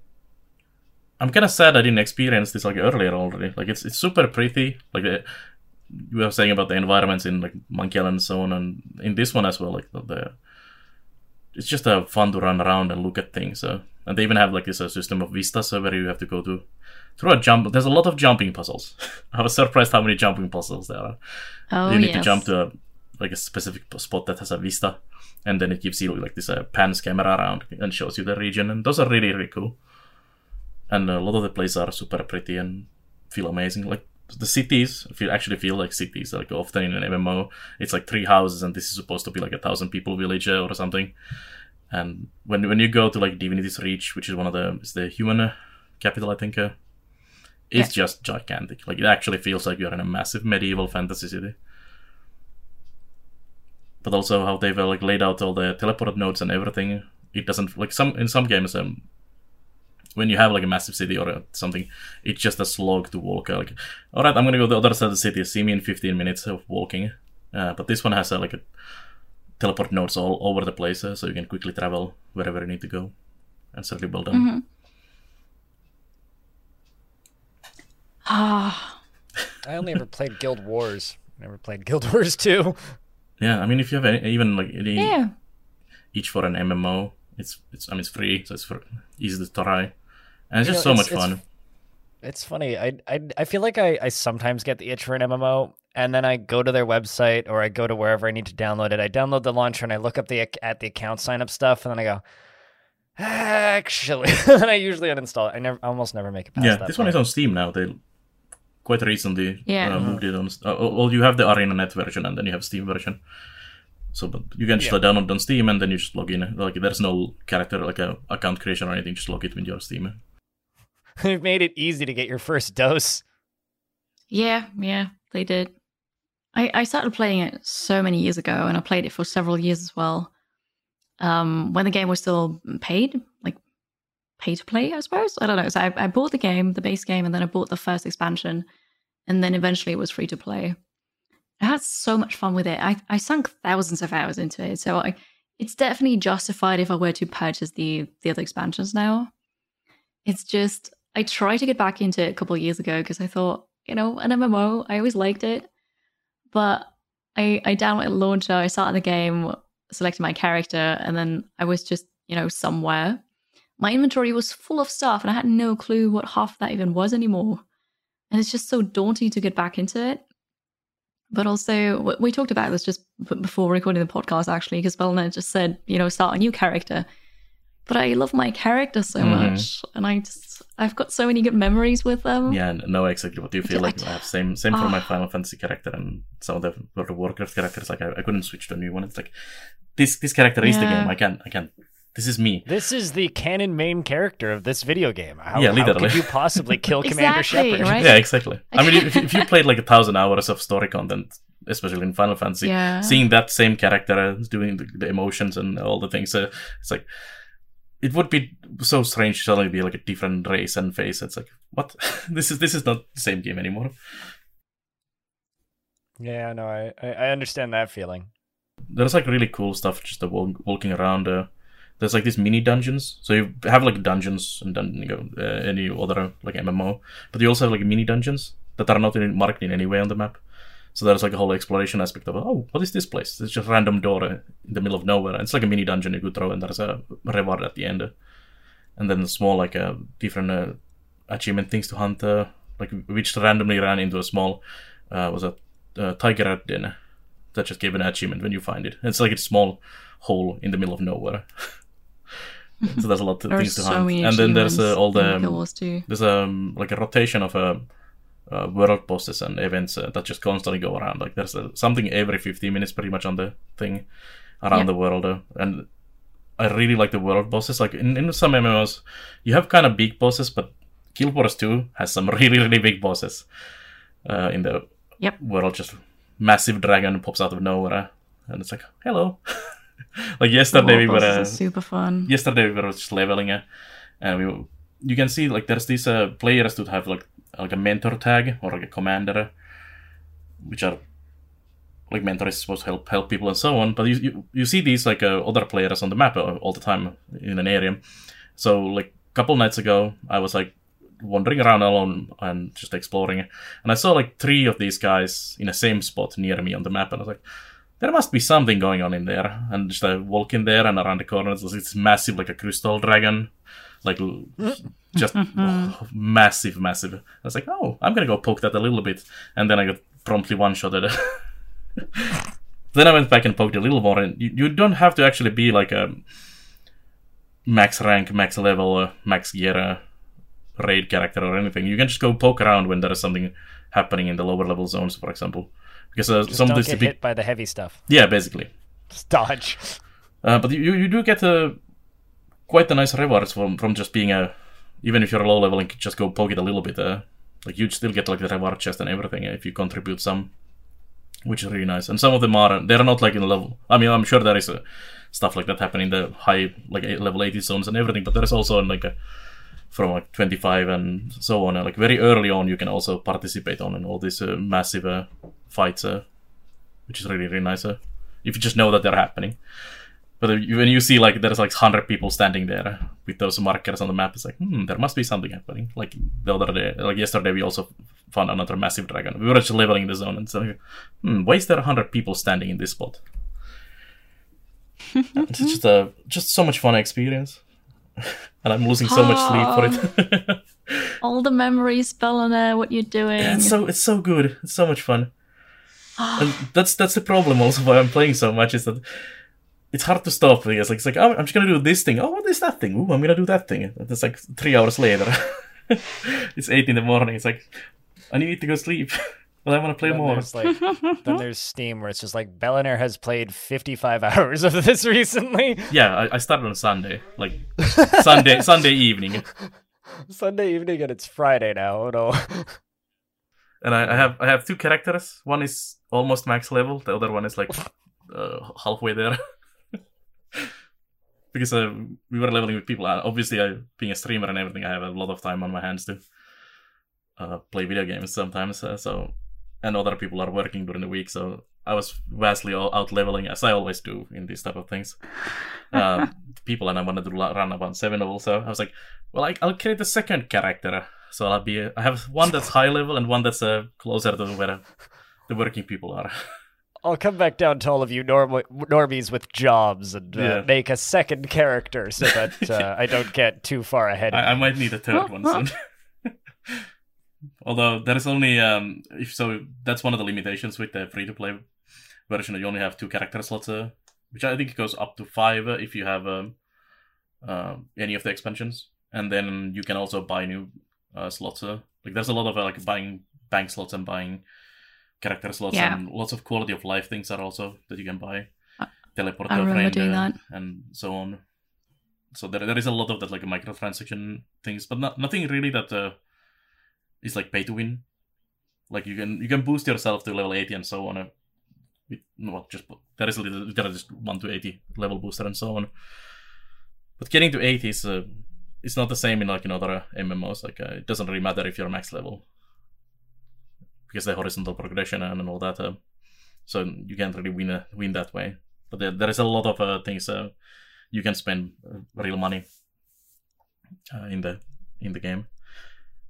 I'm kind of sad I didn't experience this like earlier already. Like it's it's super pretty. Like the, you were saying about the environments in like Monkey Island and so on, and in this one as well. Like the, the it's just uh, fun to run around and look at things. Uh, and they even have like this uh, system of vistas uh, where you have to go to through a jump. There's a lot of jumping puzzles. I was surprised how many jumping puzzles there are. Oh, you need yes. to jump to a, like a specific spot that has a vista. And then it gives you like this uh, pans camera around and shows you the region, and those are really really cool. And a lot of the places are super pretty and feel amazing. Like the cities feel actually feel like cities. Like often in an M M O, it's like three houses, and this is supposed to be like a thousand people village or something. And when when you go to like Divinity's Reach, which is one of the it's the human capital, I think, uh, it's yeah. just gigantic. Like it actually feels like you're in a massive medieval fantasy city. But also how they've like laid out all the teleport nodes and everything. It doesn't like some in some games. Um, when you have like a massive city or something, it's just a slog to walk. Like, all right, I'm gonna go to the other side of the city. See me in fifteen minutes of walking. Uh, but this one has uh, like a teleport nodes all over the place, uh, so you can quickly travel wherever you need to go. And certainly well done. Mm-hmm. Ah, I only ever played Guild Wars. Never played Guild Wars two. Yeah, I mean, if you have any, even like any, yeah. each for an M M O, it's it's I mean it's free, so it's for, easy to try, and it's you just know, so it's, much fun. It's, it's funny. I I I feel like I, I sometimes get the itch for an M M O, and then I go to their website or I go to wherever I need to download it. I download the launcher and I look up the at the account sign up stuff, and then I go, actually, and I usually uninstall it. I never, I almost never make it past yeah, that. Yeah, this point. One is on Steam now. They. Quite recently yeah. uh, moved it on. Uh, well, you have the ArenaNet version and then you have Steam version. So, but you can just yeah. download on Steam and then you just log in. Like, there's no character like a account creation or anything. Just log it with your Steam. They've made it easy to get your first dose. Yeah, yeah, they did. I, I started playing it so many years ago, and I played it for several years as well. Um, when the game was still paid, like pay to play, I suppose. I don't know. So I, I bought the game, the base game, and then I bought the first expansion. And then eventually it was free to play. I had so much fun with it. I, I sunk thousands of hours into it. So I, it's definitely justified if I were to purchase the, the other expansions now. It's just, I tried to get back into it a couple of years ago because I thought, you know, an M M O, I always liked it. But I, I downloaded the launcher, I started the game, selected my character, and then I was just, you know, somewhere. My inventory was full of stuff and I had no clue what half that even was anymore. And it's just so daunting to get back into it. But also, we talked about this just before recording the podcast, actually, because Belannaer just said, you know, start a new character. But I love my character so mm. much. And I just, I've got so many good memories with them. Yeah, no, exactly. What do you feel I like? I have same same oh. for my Final Fantasy character and some of the World of Warcraft characters. Like, I, I couldn't switch to a new one. It's like, this this character yeah. is the game. I can't, I can't. This is me. This is the canon main character of this video game. How, yeah, literally. How could you possibly kill Commander exactly, Shepard? Right? Yeah, exactly. I mean, if, if you played like a thousand hours of story content, especially in Final Fantasy, yeah. seeing that same character doing the, the emotions and all the things, uh, it's like, it would be so strange to suddenly be like a different race and face. It's like, what? this is this is not the same game anymore. Yeah, no, I I understand that feeling. There's like really cool stuff just walking around. Uh, there's like these mini dungeons. So you have like dungeons and dun- you know, uh, any other like M M O, but you also have like mini dungeons that are not in, marked in any way on the map. So there's like a whole exploration aspect of, oh, what is this place? It's just a random door in the middle of nowhere. It's like a mini dungeon you could throw, and there's a reward at the end. And then small like uh, different uh, achievement things to hunt. Uh, like we just randomly ran into a small uh, was a uh, tiger at dinner that just gave an achievement when you find it. And it's like a small hole in the middle of nowhere. So there's a lot of things to so hunt. And then there's uh, all the um, there's um like a rotation of a. Uh, Uh, world bosses and events uh, that just constantly go around. Like there's uh, something every fifteen minutes pretty much on the thing around yeah. the world. Uh, and I really like the world bosses. Like in, in some M M Os, you have kind of big bosses, but Guild Wars two has some really, really big bosses uh, in the yep. world. Just massive dragon pops out of nowhere. And it's like, hello. Like yesterday we were... Uh, super fun. Yesterday we were just leveling uh, and we were... You can see, like, there's these uh, players that have, like, like, a mentor tag or, like, a commander, which are, like, mentor is supposed to help help people and so on. But you you, you see these, like, uh, other players on the map all the time in an area. So, like, a couple nights ago, I was, like, wandering around alone and just exploring. And I saw, like, three of these guys in the same spot near me on the map. And I was like, there must be something going on in there. And just I walk in there, and around the corner, it's, it's massive, like, a crystal dragon. Like, just oh, massive, massive. I was like, oh, I'm going to go poke that a little bit. And then I got promptly one-shotted. Then I went back and poked a little more. And you, you don't have to actually be, like, a max rank, max level, uh, max gear uh, raid character or anything. You can just go poke around when there is something happening in the lower level zones, for example. Because uh, some don't get be... hit by the heavy stuff. Yeah, basically. Just dodge. Uh, but you, you do get a... quite a nice rewards from, from just being a... Even if you're a low level and just go poke it a little bit, uh, like you'd still get like the reward chest and everything if you contribute some, which is really nice. And some of them are... They're not like in level... I mean, I'm sure there is uh, stuff like that happening in the high, like level eighty zones and everything, but there's also like a, from like twenty-five and so on. And, like very early on, you can also participate on in all these uh, massive uh, fights, uh, which is really, really nice uh, if you just know that they're happening. But when you see, like, there's, like, one hundred people standing there with those markers on the map, it's like, hmm, there must be something happening. Like, the other day, like, yesterday, we also found another massive dragon. We were just leveling the zone, and it's like, hmm, why is there one hundred people standing in this spot? It's just a, just so much fun experience. And I'm losing so much sleep for it. All the memories, Belannaer, what you're doing. It's so, it's so good. It's so much fun. And that's, that's the problem also why I'm playing so much, is that it's hard to stop because it's like, oh, I'm just going to do this thing. Oh, what is that thing? Ooh, I'm going to do that thing. And it's like three hours later. It's eight in the morning. It's like, I need to go sleep. Well, I want to play then more. There's like, then there's Steam where it's just like, Belannaer has played fifty-five hours of this recently. Yeah, I, I started on Sunday. Like, Sunday Sunday evening. Sunday evening and it's Friday now. Oh, no. And I, I have I have two characters. One is almost max level. The other one is like uh, halfway there. Because uh, we were leveling with people. Obviously, I, being a streamer and everything, I have a lot of time on my hands to uh, play video games sometimes. Uh, so, and other people are working during the week, so I was vastly out leveling, as I always do in these type of things. Uh, people and I wanted to run about seven level, so I was like, well, I, I'll create a second character. So I'll be, I have one that's high level and one that's uh, closer to where the working people are. I'll come back down to all of you norm- normies with jobs and uh, yeah. make a second character so that uh, I don't get too far ahead. I, I might need a third one soon. Although there is only um, if so, that's one of the limitations with the free-to-play version. You only have two character slots, uh, which I think goes up to five uh, if you have um, uh, any of the expansions, and then you can also buy new uh, slots. Uh. Like there's a lot of uh, like buying bank slots and buying. Character slots yeah. and lots of quality of life things are also that you can buy. Uh, Teleport to a friend uh, and so on. So there, there is a lot of that like microtransaction things, but not, nothing really that uh, is like pay to win. Like you can you can boost yourself to level eighty and so on. Uh, with, well, just there is a little, there is just one to eighty level booster and so on. But getting to eighty is uh, it's not the same in like in other M M Os. Like uh, it doesn't really matter if you're max level. because the horizontal progression and all that. Uh, so you can't really win uh, win that way. But there, there is a lot of uh, things uh, you can spend real money uh, in the in the game.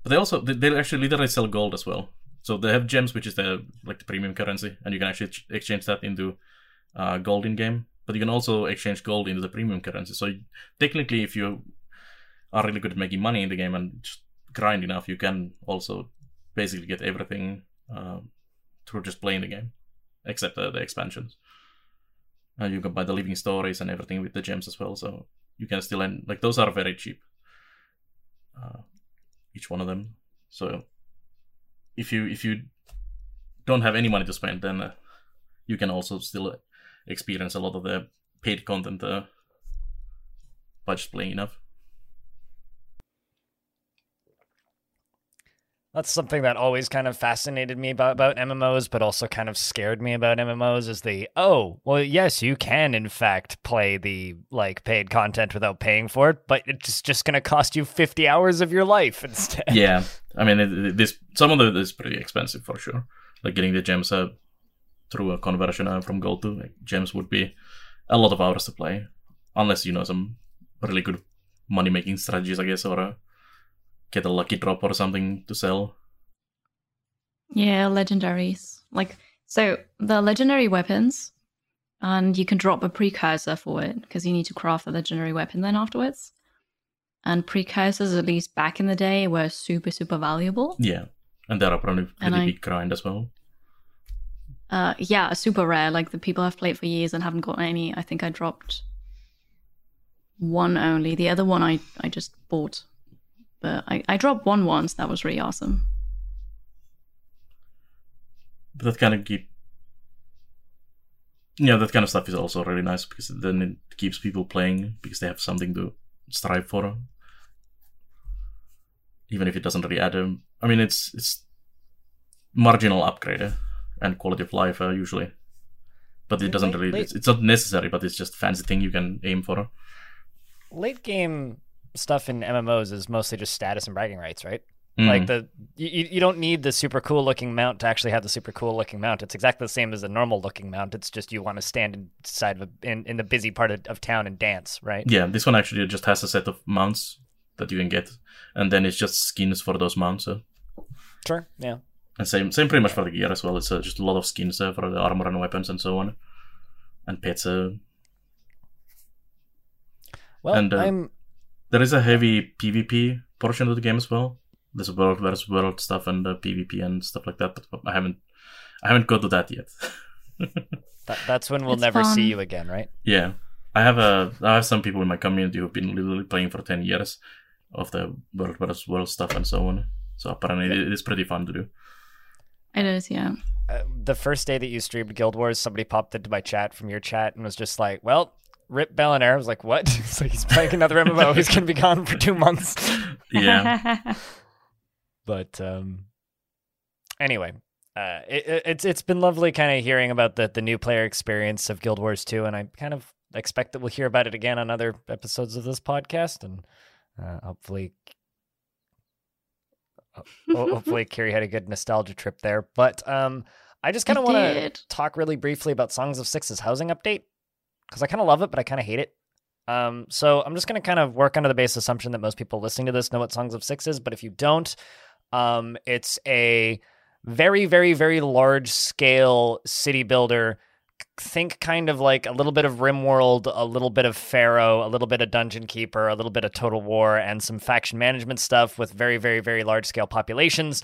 But they also they, they actually literally sell gold as well. So they have gems, which is the like the premium currency, and you can actually ch- exchange that into uh, gold in game. But you can also exchange gold into the premium currency. So you, technically, if you are really good at making money in the game and just grind enough, you can also basically get everything uh, through just playing the game, except uh, the expansions. And you can buy the living stories and everything with the gems as well. So you can still end like those are very cheap. Uh, each one of them. So if you if you don't have any money to spend, then uh, you can also still experience a lot of the paid content uh, by just playing enough. That's something that always kind of fascinated me about, about M M Os, but also kind of scared me about M M Os is the, oh, well, yes, you can, in fact, play the like paid content without paying for it, but it's just going to cost you fifty hours of your life instead. Yeah. I mean, it, it, this some of it is pretty expensive for sure. Like getting the gems uh, through a conversion uh, from gold to like, gems would be a lot of hours to play, unless you know some really good money-making strategies, I guess, or... Uh, get a lucky drop or something to sell. Yeah, legendaries. Like, so the legendary weapons, and you can drop a precursor for it because you need to craft the legendary weapon then afterwards. And precursors, at least back in the day, were super, super valuable. Yeah, and they're a pretty, pretty I, big grind as well. Uh, yeah, super rare. Like, the people I've played for years and haven't gotten any. I think I dropped one only. The other one I, I just bought. But I, I dropped one once. That was really awesome. But that kind of keep, yeah, that kind of stuff is also really nice because then it keeps people playing because they have something to strive for. Even if it doesn't really add, um, I mean, it's it's marginal upgrade uh, and quality of life uh, usually, but it doesn't late, really. Late. It's, it's not necessary, but it's just a fancy thing you can aim for. Late game stuff in M M Os is mostly just status and bragging rights, right? Mm. Like the you, you don't need the super cool looking mount to actually have the super cool looking mount. It's exactly the same as a normal looking mount. It's just you want to stand inside of a, in in the busy part of, of town and dance, right? Yeah, this one actually just has a set of mounts that you can get, and then it's just skins for those mounts. So. Sure, yeah. And same same pretty much for the gear as well. It's uh, just a lot of skins uh, for the armor and weapons and so on, and pets. Uh... Well, and, uh, I'm. There is a heavy PvP portion of the game as well. There's world versus world stuff and uh, PvP and stuff like that. But I haven't, I haven't got to that yet. that, that's when we'll it's never fun. see you again, right? Yeah, I have a, I have some people in my community who've been literally playing for ten years of the world versus world stuff and so on. So apparently, yeah. It is pretty fun to do. It is, yeah. Uh, the first day that you streamed Guild Wars, somebody popped into my chat from your chat and was just like, "Well." Rip Belannaer. I was like, what? It's like he's playing another M M O. He's going to be gone for two months. Yeah. But um, anyway, uh, it, it's it's been lovely kind of hearing about the, the new player experience of Guild Wars two, and I kind of expect that we'll hear about it again on other episodes of this podcast, and uh, hopefully, hopefully, Kiri had a good nostalgia trip there. But um, I just kind of want to talk really briefly about Songs of Syx's housing update. Because I kind of love it, but I kind of hate it. Um, so I'm just going to kind of work under the base assumption that most people listening to this know what Songs of Syx is. But if you don't, um, it's a very, very, very large scale city builder. Think kind of like a little bit of RimWorld, a little bit of Pharaoh, a little bit of Dungeon Keeper, a little bit of Total War, and some faction management stuff with very, very, very large scale populations.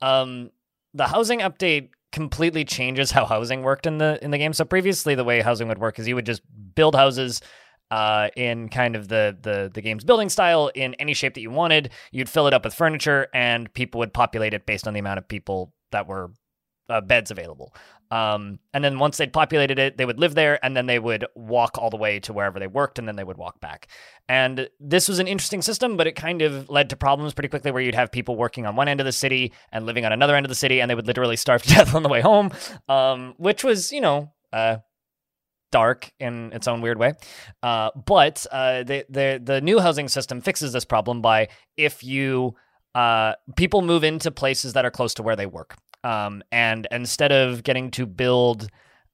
Um, the housing update completely changes how housing worked in the in the game. So previously the way housing would work is you would just build houses uh, in kind of the, the the game's building style in any shape that you wanted. You'd fill it up with furniture and people would populate it based on the amount of people that were uh, beds available. Um, and then once they'd populated it, they would live there and then they would walk all the way to wherever they worked and then they would walk back. And this was an interesting system, but it kind of led to problems pretty quickly where you'd have people working on one end of the city and living on another end of the city and they would literally starve to death on the way home, um, which was, you know, uh, dark in its own weird way. Uh, but uh, the, the, the new housing system fixes this problem by if you, uh, people move into places that are close to where they work. Um, and instead of getting to build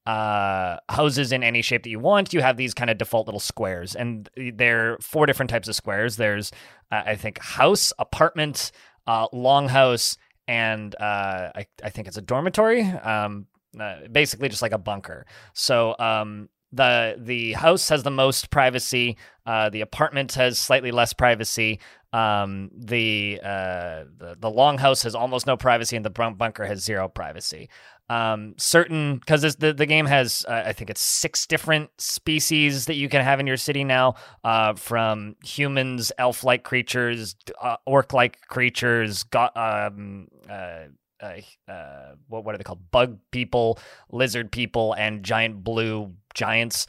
uh, houses in any shape that you want, you have these kind of default little squares. And there are four different types of squares. There's, uh, I think, house, apartment, uh, longhouse, and uh, I, I think it's a dormitory. Um, uh, basically just like a bunker. So... Um, The the house has the most privacy. Uh, the apartment has slightly less privacy. Um, the, uh, the the longhouse has almost no privacy, and the bunker has zero privacy. Um, certain because the the game has uh, I think it's six different species that you can have in your city now, uh, from humans, elf-like creatures, uh, orc-like creatures, got. Um, uh, Uh, uh, what what are they called? Bug people, lizard people, and giant blue giants.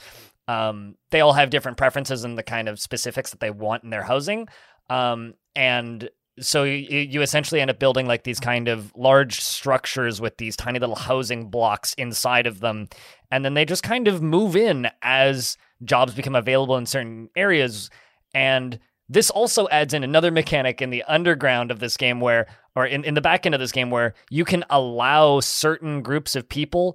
Um, they all have different preferences and the kind of specifics that they want in their housing. Um, and so you, you essentially end up building like these kind of large structures with these tiny little housing blocks inside of them. And then they just kind of move in as jobs become available in certain areas. And this also adds in another mechanic in the underground of this game where, or in, in the back end of this game where you can allow certain groups of people,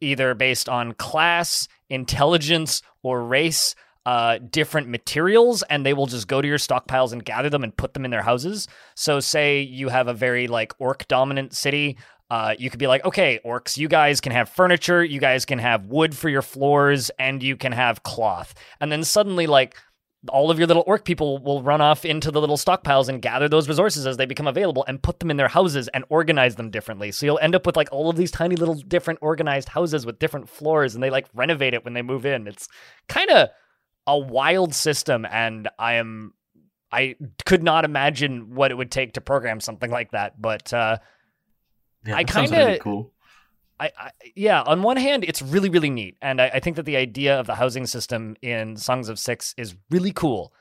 either based on class, intelligence, or race, uh, different materials, and they will just go to your stockpiles and gather them and put them in their houses. So say you have a very like orc dominant city, uh, you could be like, okay, orcs, you guys can have furniture, you guys can have wood for your floors, and you can have cloth. And then suddenly like, all of your little orc people will run off into the little stockpiles and gather those resources as they become available and put them in their houses and organize them differently. So you'll end up with like all of these tiny little different organized houses with different floors, and they like renovate it when they move in. It's kind of a wild system, and I am, I could not imagine what it would take to program something like that. But uh, yeah, I kind of really cool. I, I, yeah, on one hand, it's really, really neat. And I, I think that the idea of the housing system in Songs of Syx is really cool.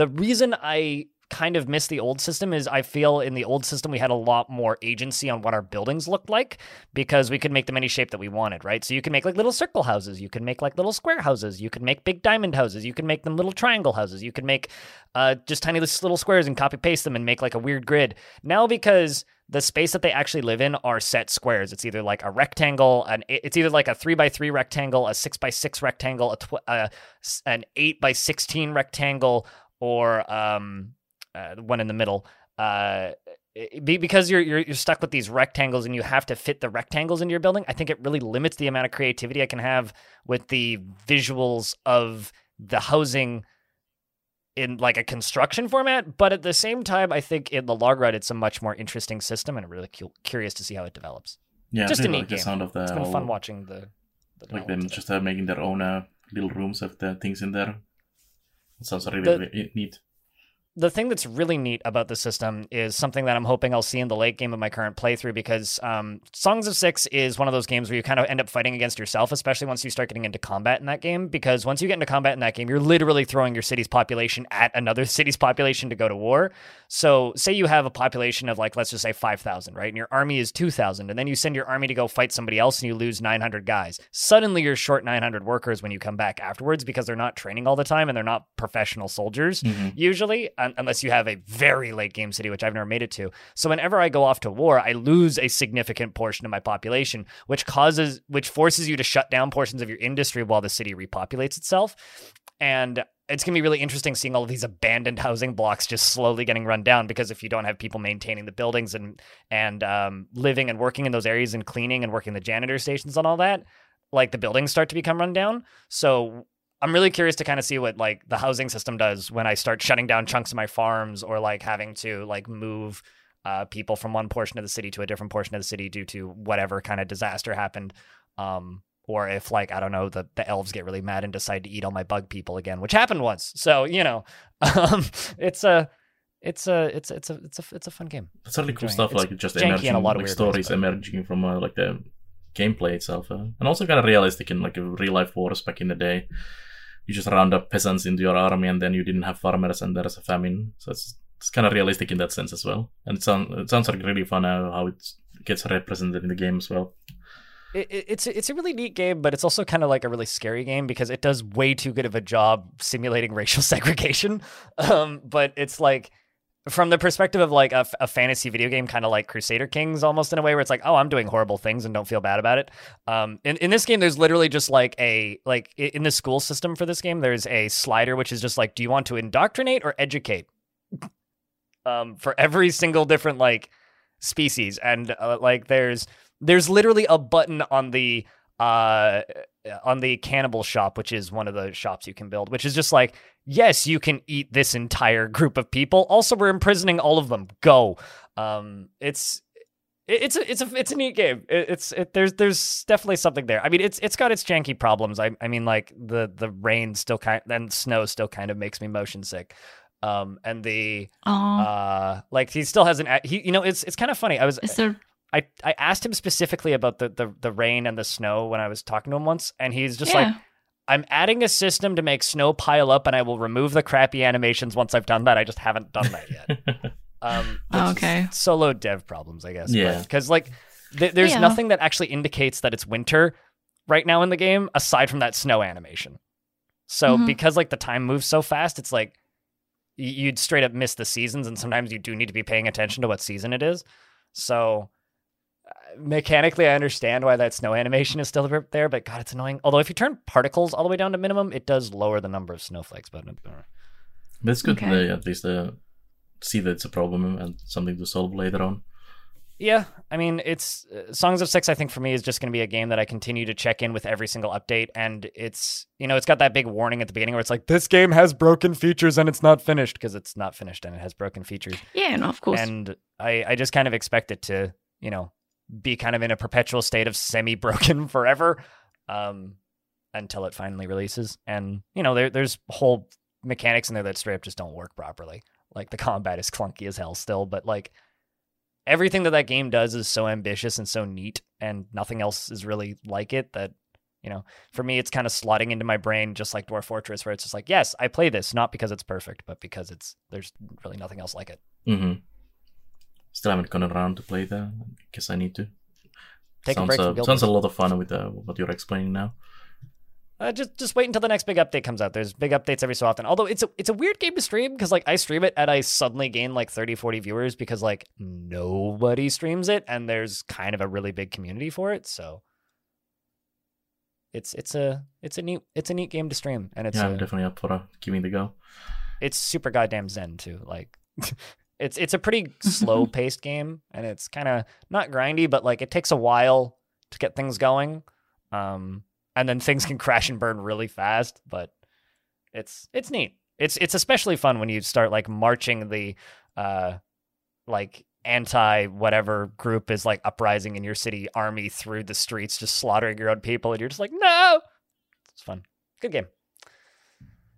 The reason I kind of miss the old system is I feel in the old system, we had a lot more agency on what our buildings looked like because we could make them any shape that we wanted, right? So you can make like little circle houses. You can make like little square houses. You can make big diamond houses. You can make them little triangle houses. You can make uh, just tiny little squares and copy paste them and make like a weird grid. Now, because the space that they actually live in are set squares. It's either like a rectangle, an it's either like a three by three rectangle, a six by six rectangle, a tw- uh, an eight by sixteen rectangle, or um, uh, the one in the middle. Uh, be, because you're, you're you're stuck with these rectangles, and you have to fit the rectangles into your building. I think it really limits the amount of creativity I can have with the visuals of the housing in like a construction format, but at the same time, I think in the long run, it's a much more interesting system, and I'm really cu- curious to see how it develops. Yeah, just a neat like game. The sound of the, it's been fun watching the, the like them just uh, making their own uh, little rooms of the things in there. It sounds really, the, really neat. The thing that's really neat about the system is something that I'm hoping I'll see in the late game of my current playthrough, because um, Songs of Syx is one of those games where you kind of end up fighting against yourself, especially once you start getting into combat in that game, because once you get into combat in that game, you're literally throwing your city's population at another city's population to go to war. So say you have a population of like, let's just say five thousand, right? And your army is two thousand, and then you send your army to go fight somebody else and you lose nine hundred guys. Suddenly you're short nine hundred workers when you come back afterwards because they're not training all the time and they're not professional soldiers, mm-hmm. usually. Unless you have a very late game city, which I've never made it to. So whenever I go off to war, I lose a significant portion of my population, which causes, which forces you to shut down portions of your industry while the city repopulates itself. And it's going to be really interesting seeing all of these abandoned housing blocks just slowly getting run down, because if you don't have people maintaining the buildings and, and um, living and working in those areas and cleaning and working the janitor stations and all that, like the buildings start to become run down. So I'm really curious to kind of see what like the housing system does when I start shutting down chunks of my farms, or like having to like move uh, people from one portion of the city to a different portion of the city due to whatever kind of disaster happened. Um, or if like, I don't know, the, the elves get really mad and decide to eat all my bug people again, which happened once. So, you know, um, it's a, it's a, it's, it's a, it's a, it's a fun game. It's really cool stuff. It. Like just emerging, a lot of like stories ways, emerging from uh, like the gameplay itself. Uh, and also kind of realistic in like real life wars back in the day. You just round up peasants into your army, and then you didn't have farmers, and there's a famine. So it's, it's kind of realistic in that sense as well. And it, sound, it sounds like really fun uh, how it gets represented in the game as well. It, it's, it's a really neat game, but it's also kind of like a really scary game because it does way too good of a job simulating racial segregation. Um, but it's like, from the perspective of like a, a fantasy video game, kind of like Crusader Kings almost, in a way where it's like, oh, I'm doing horrible things and don't feel bad about it. Um, in, in this game, there's literally just like a, like in the school system for this game, there's a slider, which is just like, do you want to indoctrinate or educate? Um, for every single different like species. And uh, like, there's, there's literally a button on the, uh, on the cannibal shop, which is one of the shops you can build, which is just like, yes, you can eat this entire group of people. Also, we're imprisoning all of them. Go. Um, it's it's a, it's a it's a neat game. It, it's it, there's there's definitely something there. I mean, it's it's got its janky problems. I I mean, like the the rain still kind and snow still kind of makes me motion sick. Um, and the uh, like he still hasn't. He you know it's it's kind of funny. I was. Is there- I, I asked him specifically about the, the, the rain and the snow when I was talking to him once, and he's just yeah. like, I'm adding a system to make snow pile up, and I will remove the crappy animations once I've done that. I just haven't done that yet. um, okay. Solo dev problems, I guess. Yeah. Because like, th- there's yeah. nothing that actually indicates that it's winter right now in the game, aside from that snow animation. So mm-hmm. because like the time moves so fast, it's like, you'd straight up miss the seasons, and sometimes you do need to be paying attention to what season it is. So... mechanically, I understand why that snow animation is still there, but God, it's annoying. Although if you turn particles all the way down to minimum, it does lower the number of snowflakes. But it's good okay. they at least uh, see that it's a problem and something to solve later on. Yeah, I mean, it's uh, Songs of Syx, I think, for me, is just going to be a game that I continue to check in with every single update. And it's, you know, it's got that big warning at the beginning where it's like, this game has broken features and it's not finished, because it's not finished and it has broken features. Yeah, no, of course. And I, I just kind of expect it to, you know, be kind of in a perpetual state of semi-broken forever um, until it finally releases. And, you know, there, there's whole mechanics in there that straight up just don't work properly. Like, the combat is clunky as hell still, but, like, everything that that game does is so ambitious and so neat, and nothing else is really like it that, you know, for me, it's kind of slotting into my brain just like Dwarf Fortress, where it's just like, yes, I play this, not because it's perfect, but because it's there's really nothing else like it. Mm-hmm. Still haven't gone around to play that. I guess I need to. Take sounds a, break from Guild Wars. Sounds a lot of fun with uh, what you're explaining now. Uh, just just wait until the next big update comes out. There's big updates every so often. Although it's a, it's a weird game to stream, because like I stream it and I suddenly gain like thirty, forty viewers, because like nobody streams it and there's kind of a really big community for it. So it's it's a it's a neat it's a neat game to stream, and it's yeah, a, I'm definitely up for uh, giving it a go. It's super goddamn zen too. Like. It's it's a pretty slow-paced game, and it's kind of not grindy, but like it takes a while to get things going, um, and then things can crash and burn really fast. But it's it's neat. It's it's especially fun when you start like marching the uh, like anti whatever group is like uprising in your city army through the streets, just slaughtering your own people, and you're just like, no, it's fun. Good game.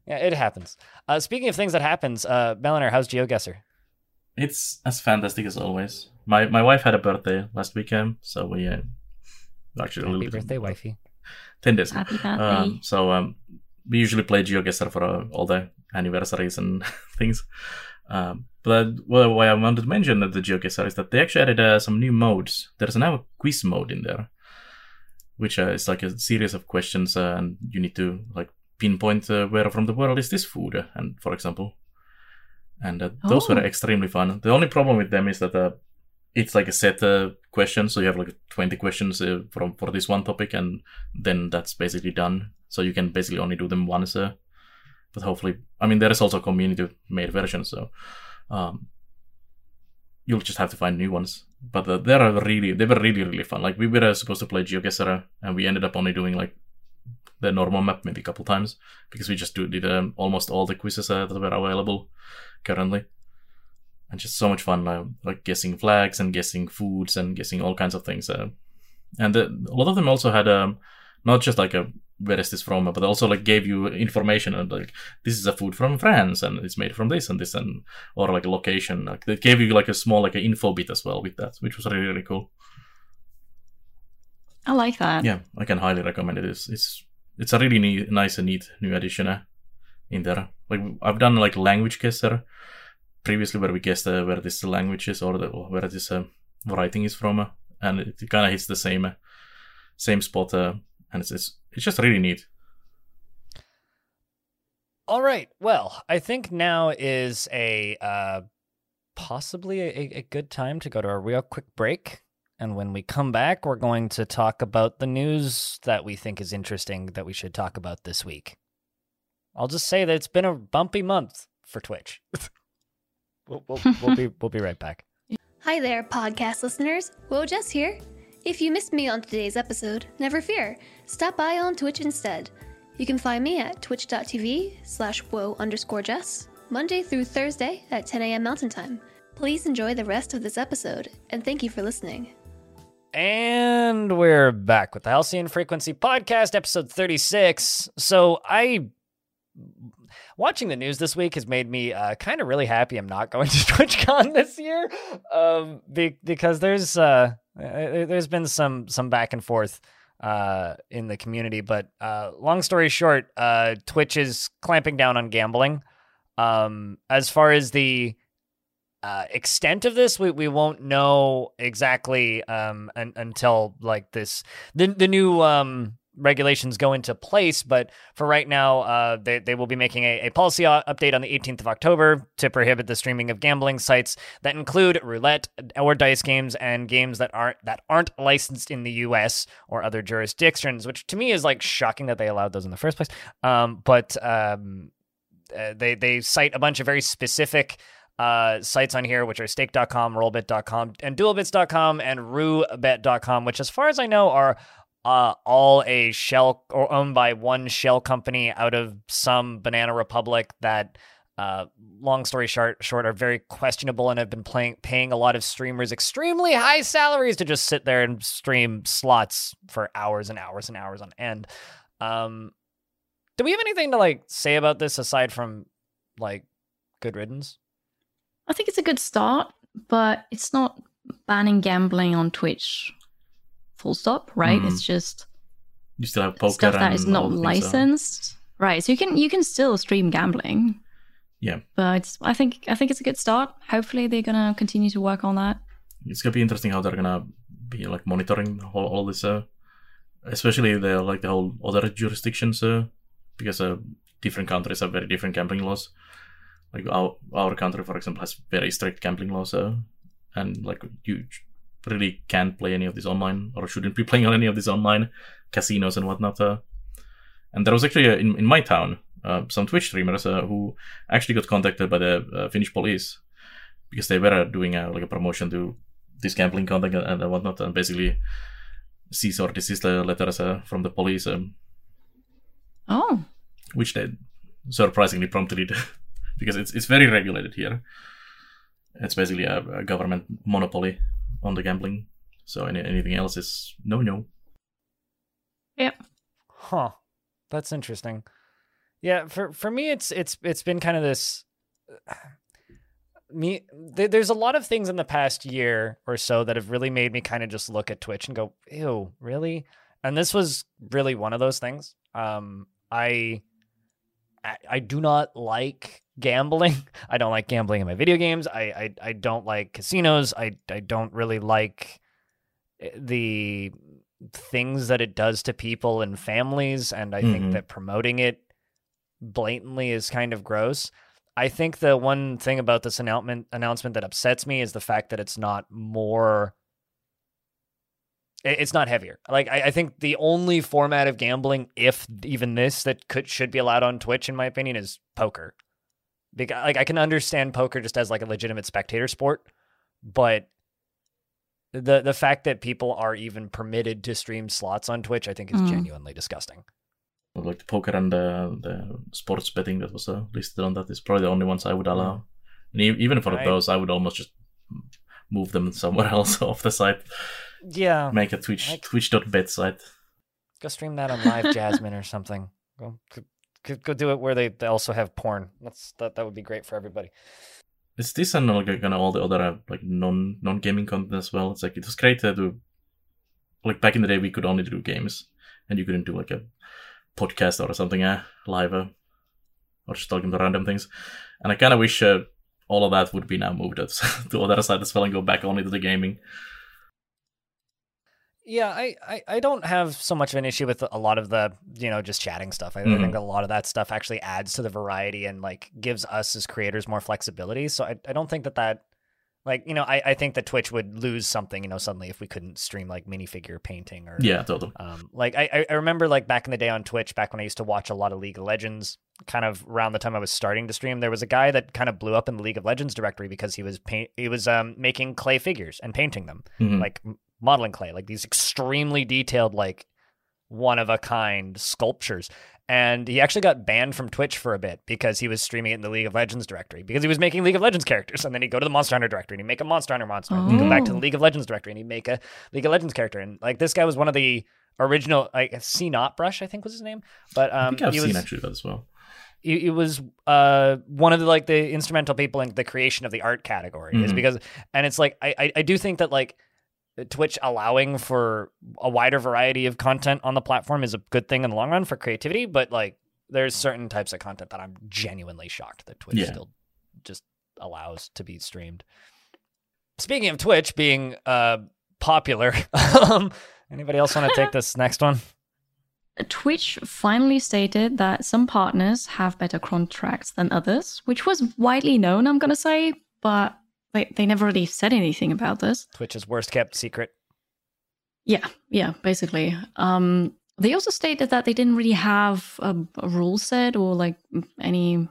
Yeah, it happens. Uh, speaking of things that happens, uh, Belannaer, how's GeoGuessr? It's as fantastic as always. My my wife had a birthday last weekend, so we uh, actually happy a little birthday, bit, wifey. Ten days. Happy birthday. Um, so um, we usually play GeoGuessr for uh, all the anniversaries and things. Um, but well, what I wanted to mention at the GeoGuessr is that they actually added uh, some new modes. There's now a quiz mode in there, which uh, is like a series of questions, uh, and you need to like pinpoint uh, where from the world is this food, and for example. And uh, those oh. were extremely fun. The only problem with them is that uh, it's like a set uh, question, so you have like twenty questions uh, from for this one topic, and then that's basically done. So you can basically only do them once. Uh, but hopefully, I mean, there is also a community-made version, so um, you'll just have to find new ones. But uh, they are really, they were really, really fun. Like we were uh, supposed to play GeoGuessr, and we ended up only doing like the normal map maybe a couple times, because we just do, did um, almost all the quizzes uh, that were available currently, and just so much fun, uh, like guessing flags and guessing foods and guessing all kinds of things. Uh, and the, a lot of them also had um, not just like a where is this from, but also like gave you information and like this is a food from France and it's made from this and this, and or like a location. Like they gave you like a small like an info bit as well with that, which was really really cool. I like that. Yeah, I can highly recommend it. It's it's It's a really neat, nice and neat new addition uh, in there. Like I've done like language guesser previously, where we guessed uh, where this language is or the, where this uh, writing is from, uh, and it kind of hits the same uh, same spot, uh, and it's, it's it's just really neat. All right, well, I think now is a uh, possibly a, a good time to go to a real quick break. And when we come back, we're going to talk about the news that we think is interesting that we should talk about this week. I'll just say that it's been a bumpy month for Twitch. we'll, we'll, we'll, be, we'll be right back. Hi there, podcast listeners. Woj Jess here. If you missed me on today's episode, never fear. Stop by on Twitch instead. You can find me at twitch.tv slash wo underscore Jess, Monday through Thursday at ten a.m. Mountain Time. Please enjoy the rest of this episode, and thank you for listening. And we're back with the Halcyon Frequency Podcast, episode thirty-six. So I... watching the news this week has made me uh, kind of really happy I'm not going to TwitchCon this year, um, be- because there's uh, there's been some some back and forth uh, in the community. But uh, long story short, uh, Twitch is clamping down on gambling. Um, as far as the uh, extent of this, we, we won't know exactly um, un- until like this the the new. Um, regulations go into place, but for right now, uh, they, they will be making a, a policy update on the eighteenth of October to prohibit the streaming of gambling sites that include roulette or dice games and games that aren't that aren't licensed in the U S or other jurisdictions, which to me is like shocking that they allowed those in the first place. Um, but um, uh, they, they cite a bunch of very specific Uh, sites on here, which are stake dot com, rollbit dot com, and dualbits dot com, and rubet dot com, which as far as I know are Uh, all a shell or owned by one shell company out of some banana republic that, uh, long story short, short are very questionable and have been playing, paying a lot of streamers extremely high salaries to just sit there and stream slots for hours and hours and hours on end. Um, do we have anything to like say about this aside from like good riddance? I think it's a good start, but it's not banning gambling on Twitch. Full stop, right? Mm. It's just you still have poker stuff that is not licensed, so. Right? So you can you can still stream gambling, yeah. But it's, I think I think it's a good start. Hopefully, they're gonna continue to work on that. It's gonna be interesting how they're gonna be like monitoring all, all this, uh, especially the like the whole other jurisdictions, uh, because uh, different countries have very different gambling laws. Like our our country, for example, has very strict gambling laws, uh, and like huge. Really can't play any of this online, or shouldn't be playing on any of these online casinos and whatnot. Uh, and there was actually uh, in in my town uh, some Twitch streamers uh, who actually got contacted by the uh, Finnish police because they were doing a, like a promotion to this gambling content and, and whatnot, and basically cease or desist letters uh, from the police. Um, oh, which they surprisingly promptly did because it's it's very regulated here. It's basically a, a government monopoly on the gambling, so any, anything else is no no. Yeah. Huh. That's interesting. Yeah. For for me, it's it's it's been kind of this. Uh, me, th- there's a lot of things in the past year or so that have really made me kind of just look at Twitch and go, "Ew, really?" And this was really one of those things. Um, I I, I do not like. Gambling. I don't like gambling in my video games. I, I I don't like casinos. I I don't really like the things that it does to people and families. And I mm-hmm. think that promoting it blatantly is kind of gross. I think the one thing about this announcement announcement that upsets me is the fact that it's not more. It's not heavier. Like I, I think the only format of gambling, if even this, that could should be allowed on Twitch, in my opinion, is poker. Because, like, I can understand poker just as like a legitimate spectator sport, but the the fact that people are even permitted to stream slots on Twitch, I think, is mm. genuinely disgusting. Like the poker and the, the sports betting that was uh, listed on that is probably the only ones I would allow. And even for right. those, I would almost just move them somewhere else off the site. Yeah, make a Twitch like, Twitch.bet site. Go stream that on Live Jasmine or something. Go. Go do it where they, they also have porn. That's that. That would be great for everybody. It's this and like kind of all the other uh, like non non gaming content as well. It's like it was great to do. Like back in the day, we could only do games, and you couldn't do like a podcast or something uh, live, uh, or just talking to random things. And I kind of wish uh, all of that would be now moved up to the other side as well and go back only to the gaming. Yeah, I, I, I don't have so much of an issue with a lot of the, you know, just chatting stuff. I, mm-hmm. I think a lot of that stuff actually adds to the variety and, like, gives us as creators more flexibility. So I I don't think that that Like, you know, I, I think that Twitch would lose something, you know, suddenly if we couldn't stream like minifigure painting or yeah, totally. Um, like I, I remember like back in the day on Twitch, back when I used to watch a lot of League of Legends, kind of around the time I was starting to stream, there was a guy that kind of blew up in the League of Legends directory because he was paint, he was um, making clay figures and painting them, mm-hmm. like modeling clay, like these extremely detailed, like one of a kind sculptures. And he actually got banned from Twitch for a bit because he was streaming it in the League of Legends directory because he was making League of Legends characters. And then he'd go to the Monster Hunter directory and he'd make a Monster Hunter monster. Oh. And he'd go back to the League of Legends directory and he'd make a League of Legends character. And like this guy was one of the original, like C. Not Brush, I think was his name. But um, I think I've he seen was, actually that as well. He, he was uh, one of the like the instrumental people in the creation of the art category. Mm-hmm. Is because, and it's like I, I, I do think that like Twitch allowing for a wider variety of content on the platform is a good thing in the long run for creativity, but like there's certain types of content that I'm genuinely shocked that Twitch yeah. still just allows to be streamed. Speaking of Twitch being uh, popular, anybody else want to take this next one? Twitch finally stated that some partners have better contracts than others, which was widely known, I'm going to say, but They, they never really said anything about this. Twitch's worst kept secret. Yeah, yeah, basically. Um, they also stated that they didn't really have a, a rule set or like any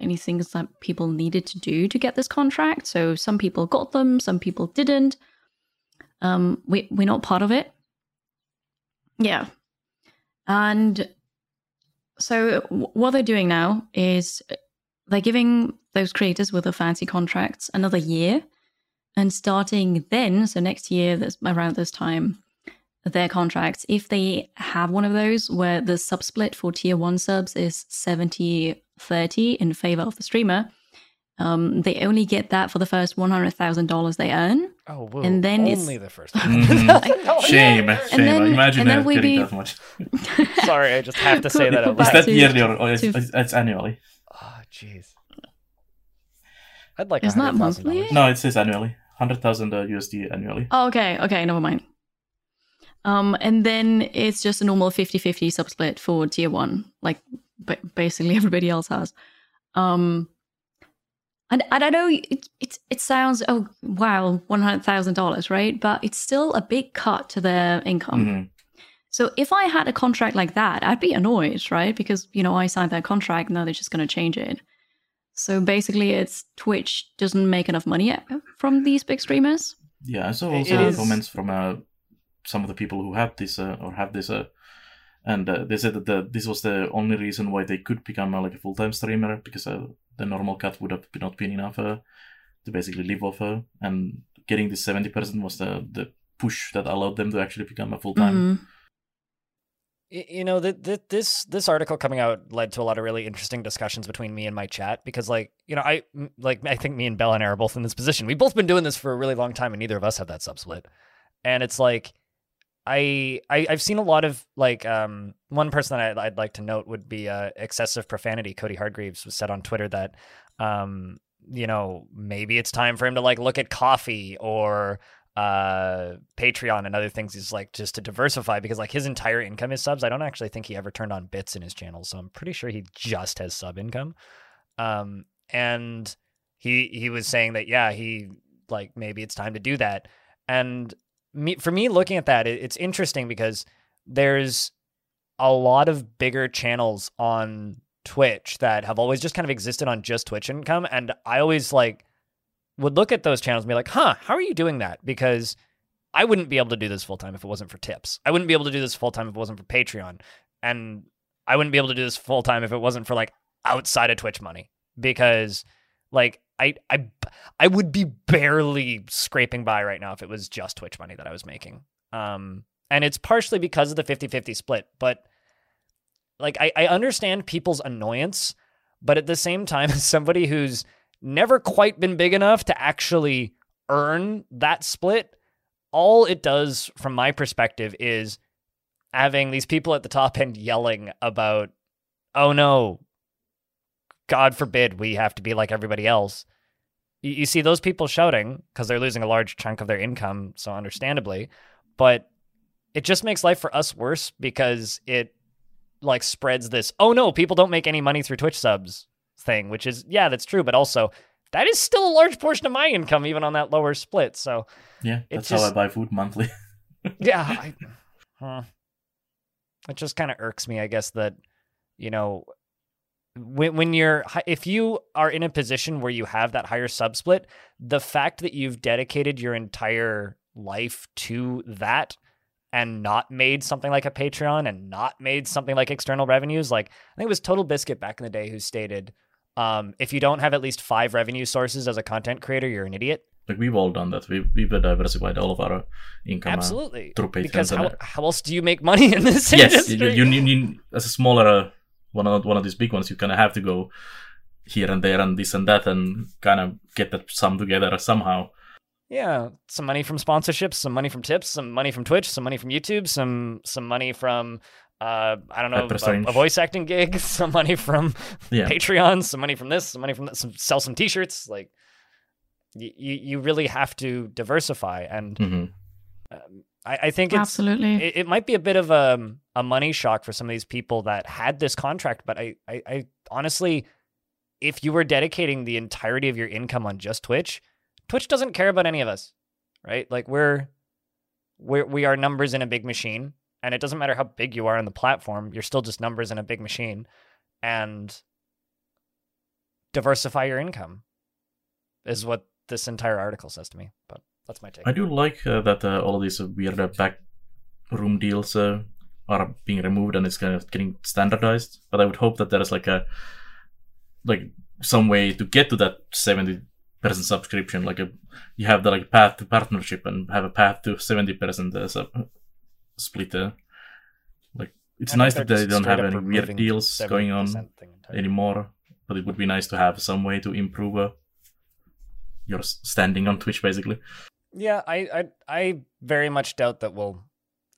any things that people needed to do to get this contract. So some people got them, some people didn't. Um, we we're not part of it. Yeah, and so what they're doing now is they're giving those creators with the fancy contracts another year, and starting then, so next year, that's around this time, their contracts, if they have one of those where the sub split for tier one subs is seventy thirty in favor of the streamer, um, they only get that for the first one hundred thousand dollars they earn. Oh, whoa. And then only it's... the first mm-hmm. Shame, and shame. Then, imagine and getting be... that much. Sorry, I just have to say that. Is that to, yearly or, or to... it's, it's annually? Oh, jeez. I'd like. It's not monthly. No, it says annually. Hundred thousand uh, U S D annually. Oh, okay. Okay. Never mind. Um, and then it's just a normal fifty-fifty sub split for tier one, like b- basically everybody else has. Um, and, and I know it. It it sounds oh wow, one hundred thousand dollars, right? But it's still a big cut to their income. Mm-hmm. So if I had a contract like that, I'd be annoyed, right? Because, you know, I signed that contract, now they're just going to change it. So basically it's Twitch doesn't make enough money from these big streamers. Yeah, I saw also comments from uh, some of the people who have this uh, or have this. Uh, and uh, they said that the, this was the only reason why they could become uh, like a full-time streamer, because uh, the normal cut would have not been enough uh, to basically live off her. And getting this seventy percent was the, the push that allowed them to actually become a full-time mm-hmm. You know, the, the, this this article coming out led to a lot of really interesting discussions between me and my chat, because, like, you know, I like I think me and Belannaer are both in this position. We've both been doing this for a really long time, and neither of us have that subsplit. And it's like, I, I I've seen a lot of like um one person that I, I'd like to note would be uh, excessive profanity. Cody Hargreaves was said on Twitter that um you know maybe it's time for him to like look at coffee or. Uh, Patreon and other things is like just to diversify, because like his entire income is subs. I don't actually think he ever turned on bits in his channel, so I'm pretty sure he just has sub income. Um, and he he was saying that yeah, he like maybe it's time to do that. And me for me looking at that, it, it's interesting because there's a lot of bigger channels on Twitch that have always just kind of existed on just Twitch income, and I always like. would look at those channels and be like, huh, how are you doing that? Because I wouldn't be able to do this full-time if it wasn't for tips. I wouldn't be able to do this full-time if it wasn't for Patreon. And I wouldn't be able to do this full-time if it wasn't for, like, outside of Twitch money. Because, like, I I, I would be barely scraping by right now if it was just Twitch money that I was making. Um, and it's partially because of the fifty-fifty split. But, like, I, I understand people's annoyance. But at the same time, as somebody who's never quite been big enough to actually earn that split, all it does from my perspective is having these people at the top end yelling about, oh no, God forbid we have to be like everybody else. You see those people shouting because they're losing a large chunk of their income, so understandably, but it just makes life for us worse because it like spreads this, oh no, people don't make any money through Twitch subs thing, which is, yeah, that's true, but also that is still a large portion of my income, even on that lower split. So yeah, that's just how I buy food monthly. Yeah. I, huh. It just kind of irks me, I guess, that, you know, when, when you're, if you are in a position where you have that higher subsplit, the fact that you've dedicated your entire life to that and not made something like a Patreon and not made something like external revenues, like I think it was Total Biscuit back in the day who stated, um, if you don't have at least five revenue sources as a content creator, you're an idiot. Like, we've all done that. We've, we've diversified all of our income. Absolutely. Uh, through Patreon. Because how, how else do you make money in this yes, industry? Yes, you, you, you, you, as a smaller, uh, one, of, one of these big ones, you kind of have to go here and there and this and that and kind of get that sum together somehow. Yeah, some money from sponsorships, some money from tips, some money from Twitch, some money from YouTube, some some money from, uh, I don't know, a, a voice acting gig, some money from yeah. Patreon, some money from this, some money from that, some, sell some t-shirts, like... You, you really have to diversify, and mm-hmm. um, I, I think it's, absolutely it, it might be a bit of a, a money shock for some of these people that had this contract, but I, I, I honestly, if you were dedicating the entirety of your income on just Twitch, Twitch doesn't care about any of us, right? Like we're, we're we are numbers in a big machine, and it doesn't matter how big you are on the platform, you're still just numbers in a big machine, and diversify your income is what this entire article says to me, but that's my take. I do like uh, that uh, all of these weird uh, backroom deals uh, are being removed and it's kind of getting standardized. But I would hope that there is like a like some way to get to that seventy percent subscription. Like a, you have the like path to partnership and have a path to seventy percent uh, sub split. Uh, like it's nice that they don't have any weird deals going on anymore. But it would be nice to have some way to improve. Uh, You're standing on Twitch, basically. Yeah, I, I, I very much doubt that we'll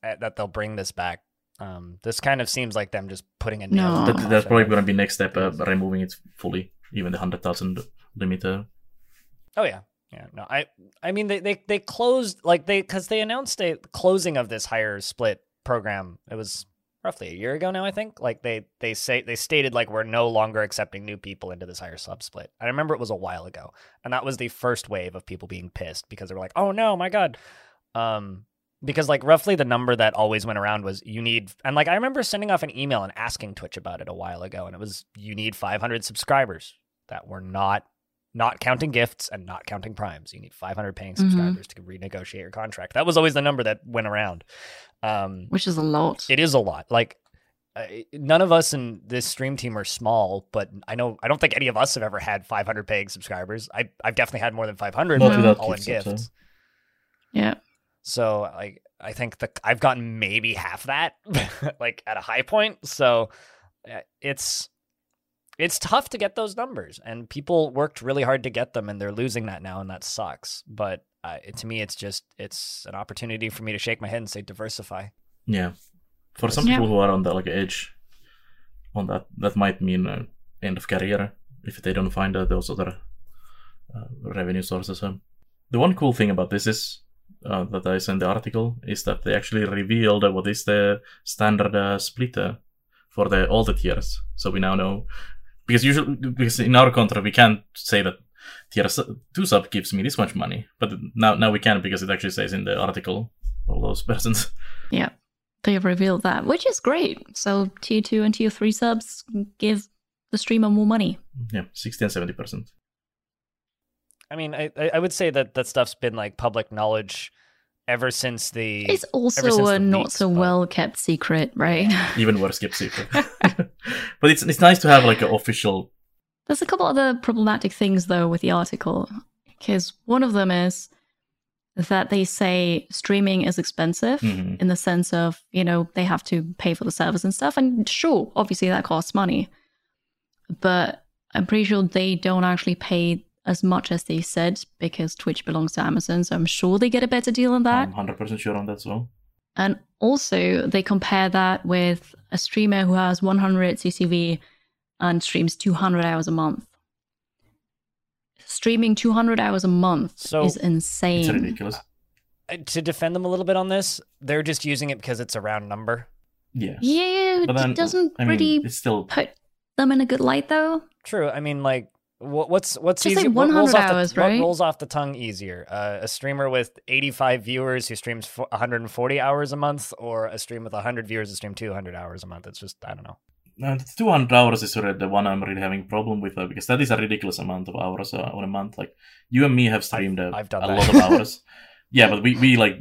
that they'll bring this back. Um, this kind of seems like them just putting a nail. No. That, that's probably going to be next step, uh, removing it fully, even the hundred thousand limit. Uh... Oh yeah, yeah. No, I, I mean they, they, they closed like they because they announced a closing of this higher split program. It was roughly a year ago now, I think. Like they, they say they stated like we're no longer accepting new people into this higher sub split. I remember it was a while ago, and that was the first wave of people being pissed because they were like, "Oh no, my god!" Um, because like roughly the number that always went around was you need, and like I remember sending off an email and asking Twitch about it a while ago, and it was you need five hundred subscribers that were not not counting gifts and not counting primes. You need five hundred paying subscribers mm-hmm. to renegotiate your contract. That was always the number that went around. Um, Which is a lot. It is a lot. Like uh, none of us in this stream team are small, but I know I don't think any of us have ever had five hundred paying subscribers. I I've definitely had more than five hundred no. all in gifts. Yeah. So like I think the I've gotten maybe half that like at a high point. So uh, it's it's tough to get those numbers, and people worked really hard to get them, and they're losing that now, and that sucks. But Uh, it, to me, it's just it's an opportunity for me to shake my head and say diversify. Yeah, for some yeah. people who are on the like edge, on that that might mean uh, end of career if they don't find uh, those other uh, revenue sources. Um, the one cool thing about this is uh, that I sent the article is that they actually revealed uh, what is the standard uh, splitter for the all the tiers. So we now know because usually because in our contract we can't say that. Tier two sub gives me this much money, but now now we can because it actually says in the article all those persons. Yeah, they revealed that, which is great. So tier two and tier three subs give the streamer more money. Yeah, sixty and seventy percent. I mean, I I would say that that stuff's been like public knowledge ever since the. It's also a not so well kept secret, right? Even worse kept secret. But it's it's nice to have like an official. There's a couple other problematic things, though, with the article, because one of them is that they say streaming is expensive mm-hmm. in the sense of, you know, they have to pay for the servers and stuff. And sure, obviously that costs money, but I'm pretty sure they don't actually pay as much as they said because Twitch belongs to Amazon. So I'm sure they get a better deal on that. I'm one hundred percent sure on that as well. And also they compare that with a streamer who has one hundred C C V and streams two hundred hours a month. Streaming two hundred hours a month so, is insane. It's ridiculous. Uh, to defend them a little bit on this, they're just using it because it's a round number. Yeah. Yeah, but it then, doesn't I mean, really it's still... put them in a good light, though. True. I mean, like, What's what's just easy? Like what, rolls hours, off the, right? what rolls off the tongue easier? Uh, a streamer with eighty-five viewers who streams one hundred forty hours a month, or a stream with one hundred viewers who stream two hundred hours a month? It's just, I don't know. No, two hundred hours is already the one I'm really having a problem with, uh, because that is a ridiculous amount of hours uh, on a month. Like, you and me have streamed uh, I've done a that. lot of hours. Yeah, but we, we like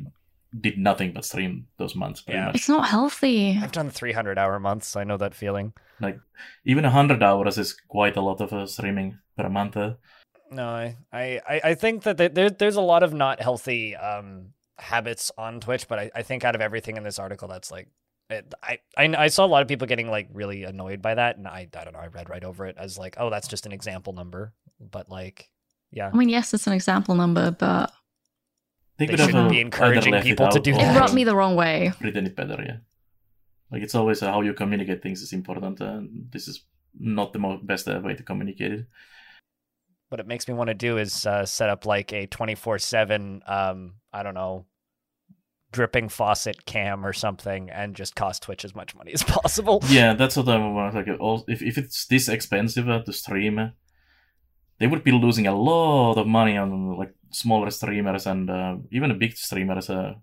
did nothing but stream those months. Yeah, much. It's not healthy. I've done three hundred hour months. I know that feeling. Like, even one hundred hours is quite a lot of uh, streaming per month. Uh. No, I, I, I think that there, there's a lot of not healthy um, habits on Twitch, but I, I think out of everything in this article, that's like, it, I, I, I saw a lot of people getting like really annoyed by that, and I, I don't know, I read right over it as like, oh, that's just an example number, but like, yeah. I mean, yes, it's an example number, but they, they shouldn't be encouraging people to do that. It rubbed me the wrong way. Written it better, yeah. Like, it's always uh, how you communicate things is important, and this is not the most best uh, way to communicate it. What it makes me want to do is uh, set up like a twenty-four seven, um, I don't know, dripping faucet cam or something, and just cost Twitch as much money as possible. Yeah, that's what I'm about. Like, if if it's this expensive uh, to stream, uh, they would be losing a lot of money on like smaller streamers and uh, even big streamers uh,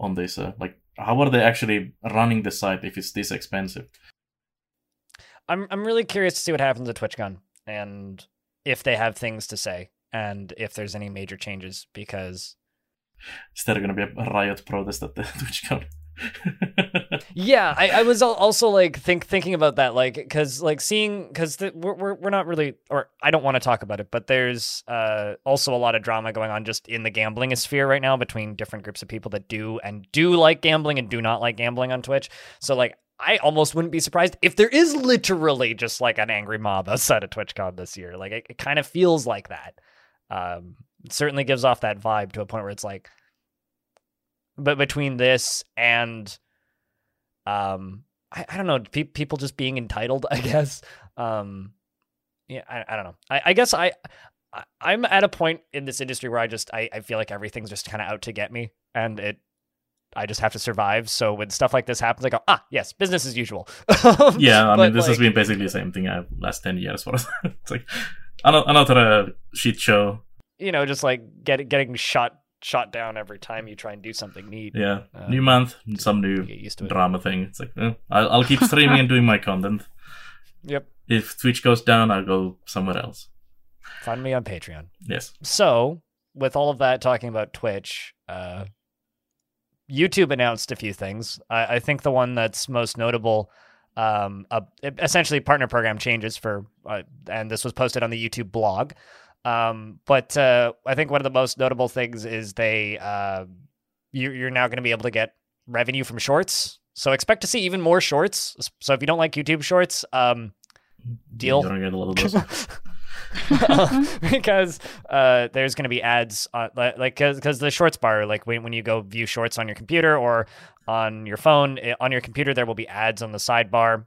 on this. Uh, like, how are they actually running the site if it's this expensive? I'm I'm really curious to see what happens at TwitchCon, and if they have things to say, and if there's any major changes, because is there going to be a riot protest at the TwitchCon? Yeah, I, I was also like think thinking about that, like because like seeing because we're, we're we're not really, or I don't want to talk about it, but there's uh, also a lot of drama going on just in the gambling sphere right now between different groups of people that do and do like gambling and do not like gambling on Twitch. So like, I almost wouldn't be surprised if there is literally just like an angry mob outside of TwitchCon this year. Like it, it kind of feels like that. Um, it certainly gives off that vibe to a point where it's like. But between this and, um, I, I don't know, pe- people just being entitled, I guess. Um, yeah, I, I don't know. I, I guess I, I, I'm at a point in this industry where I just, I, I feel like everything's just kind of out to get me, and it, I just have to survive. So when stuff like this happens, I go, ah, yes, business as usual. Yeah, I mean, this like, has been basically the same thing I've last ten years for us. It's like another uh, shit show. You know, just like get, getting shot. shot down every time you try and do something neat. Yeah, um, new month, some new to drama thing. It's like, eh, I'll, I'll keep streaming and doing my content. Yep. If Twitch goes down, I'll go somewhere else. Find me on Patreon. Yes. So, with all of that talking about Twitch, uh, YouTube announced a few things. I, I think the one that's most notable, um, uh, essentially partner program changes for, uh, and this was posted on the YouTube blog. Um, but uh, I think one of the most notable things is they uh, you, you're now going to be able to get revenue from shorts. So expect to see even more shorts. So if you don't like YouTube shorts, um, deal. You don't get a little bit. uh, because uh, there's going to be ads on, like because the shorts bar, like when, when you go view shorts on your computer or on your phone, on your computer, there will be ads on the sidebar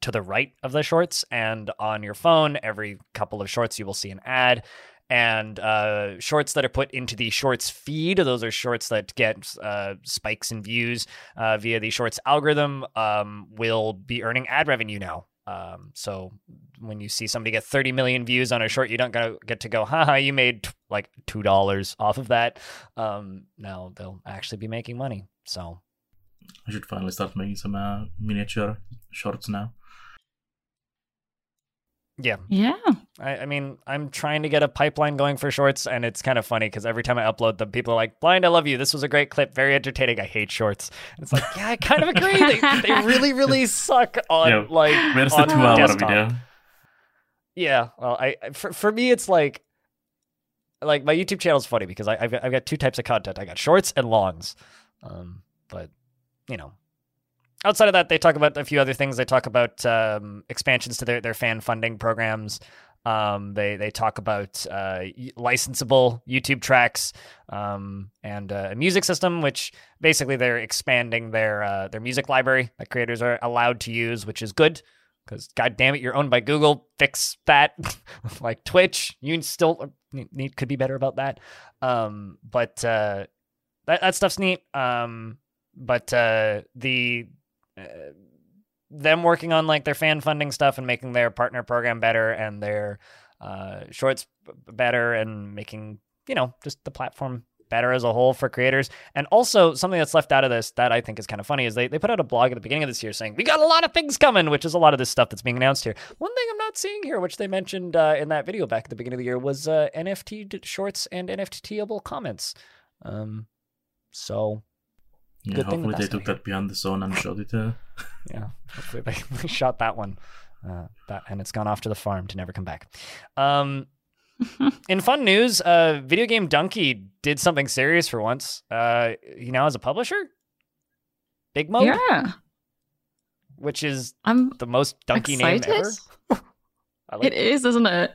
to the right of the shorts, and on your phone, every couple of shorts, you will see an ad, and uh, shorts that are put into the shorts feed. Those are shorts that get uh, spikes in views uh, via the shorts algorithm um, will be earning ad revenue now. Um, so when you see somebody get thirty million views on a short, you don't gonna get to go, haha, you made t- like two dollars off of that. Um, now they'll actually be making money. So I should finally start making some uh, miniature shorts now. Yeah. Yeah. I, I mean, I'm trying to get a pipeline going for shorts, and it's kind of funny because every time I upload them, people are like, Blind, I love you. This was a great clip. Very entertaining. I hate shorts. And it's like, yeah, I kind of agree. they, they really, really suck on, Yo, like, where's on the two hour video? Yeah. Well, I, for, for me, it's like, like, my YouTube channel is funny because I, I've, got, I've got two types of content. I got shorts and longs. Um, but, you know, outside of that, they talk about a few other things. They talk about um, expansions to their, their fan funding programs. Um, they they talk about uh, licensable YouTube tracks um, and uh, a music system, which basically they're expanding their uh, their music library that creators are allowed to use, which is good because, God damn it, you're owned by Google. Fix that. Like Twitch, you still need, could be better about that. Um, but uh, that, that stuff's neat. Um, but uh, the... Uh, them working on like their fan funding stuff and making their partner program better and their uh, shorts better and making, you know, just the platform better as a whole for creators. And also something that's left out of this that I think is kind of funny is they, they put out a blog at the beginning of this year saying, we got a lot of things coming, which is a lot of this stuff that's being announced here. One thing I'm not seeing here, which they mentioned uh, in that video back at the beginning of the year, was uh, N F T shorts and N F T-able comments. Um, so... Yeah, good hopefully thing that they took here. That beyond the zone and shot it. Uh... yeah, hopefully they shot that one. Uh, that and it's gone off to the farm to never come back. Um, in fun news, uh, video game Dunkey did something serious for once. Uh, he now has a publisher? Big Mode? Yeah. Which is I'm the most Dunkey excited. name ever. I like it, it is, isn't it?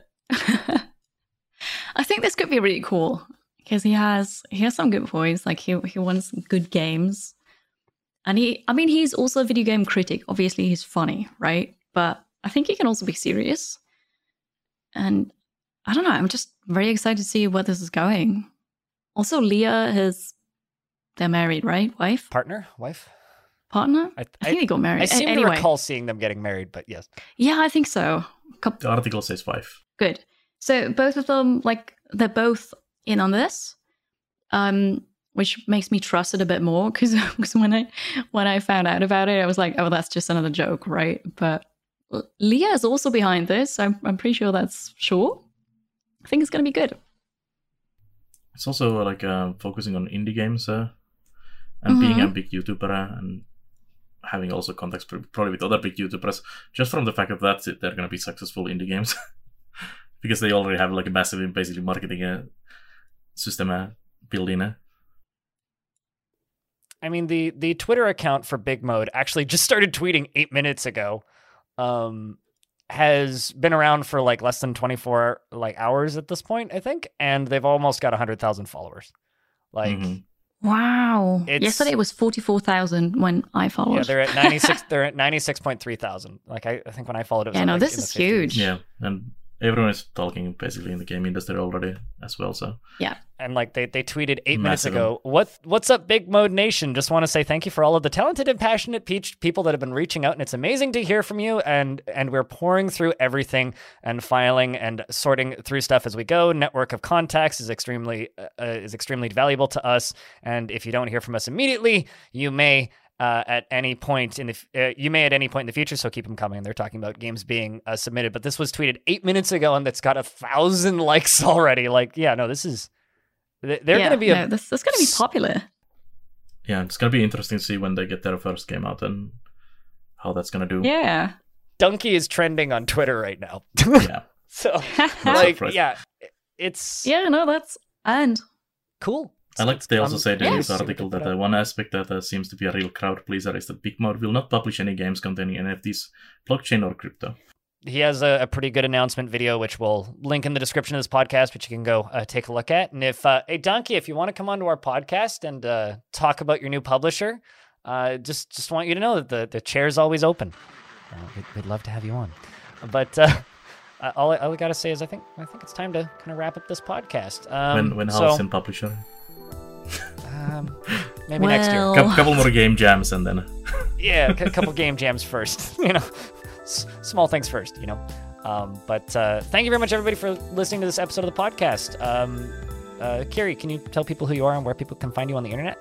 I think this could be really cool. Because he has he has some good voice, like he he wants good games, and he I mean he's also a video game critic. Obviously, he's funny, right? But I think he can also be serious. And I don't know. I'm just very excited to see where this is going. Also, Leah has they're married, right? Wife, partner, wife, partner. I, th- I think I, they got married. I seem a- anyway. to recall seeing them getting married, but yes. Yeah, I think so. Couple- the article says wife. Good. So both of them, like they're both. in on this, um, which makes me trust it a bit more because when I when I found out about it, I was like, oh, that's just another joke, right? But Leah is also behind this. I'm, I'm pretty sure that's sure. I think it's going to be good. It's also like uh, focusing on indie games uh, and mm-hmm. being a big YouTuber and having also contacts probably with other big YouTubers just from the fact that that's it, they're going to be successful indie games because they already have like a massive basically marketing uh, system uh, building. Uh. I mean, the the Twitter account for Big Mode actually just started tweeting eight minutes ago. Um, has been around for like less than twenty-four like hours at this point, I think, and they've almost got a hundred thousand followers. Like, mm-hmm. wow! Yesterday it was forty-four thousand when I followed. Yeah, they're at ninety-six. They're at ninety-six point three thousand. Like I, I think when I followed it, was yeah, no, like, this is huge. Yeah, and. Everyone is talking basically in the game industry already as well, so yeah. And like they, they tweeted eight Massive. minutes ago, what what's up, Big Mode Nation? Just want to say thank you for all of the talented and passionate peach people that have been reaching out, and it's amazing to hear from you. And and we're pouring through everything and filing and sorting through stuff as we go. Network of contacts is extremely uh, is extremely valuable to us. And if you don't hear from us immediately, you may. Uh, at any point in the f- uh, you may at any point in the future, so keep them coming. They're talking about games being uh, submitted, but this was tweeted eight minutes ago, and that's got a thousand likes already. Like, yeah, no, this is they're yeah, going to be no, a... this, this is going to be popular. Yeah, it's going to be interesting to see when they get their first game out and how that's going to do. Yeah, Dunkey is trending on Twitter right now. yeah, so like, yeah, it's yeah, no, that's and cool. I like that they also um, said in yeah, this article that uh, one aspect that uh, seems to be a real crowd pleaser is that Big Mode will not publish any games containing N F Ts, blockchain, or crypto. He has a, a pretty good announcement video, which we'll link in the description of this podcast, which you can go uh, take a look at. And if, uh, hey, Dunkey, if you want to come onto our podcast and uh, talk about your new publisher, uh, just just want you to know that the, the chair's always open. Uh, we'd, we'd love to have you on. But uh, all, I, all I got to say is I think I think it's time to kind of wrap up this podcast. Um, when when so, Halcyon publisher? Um, maybe well... next year. C- couple more game jams and then. yeah, a c- couple game jams first. You know, S- small things first. You know, um, but uh, thank you very much, everybody, for listening to this episode of the podcast. Um, uh, Kiri, can you tell people who you are and where people can find you on the internet?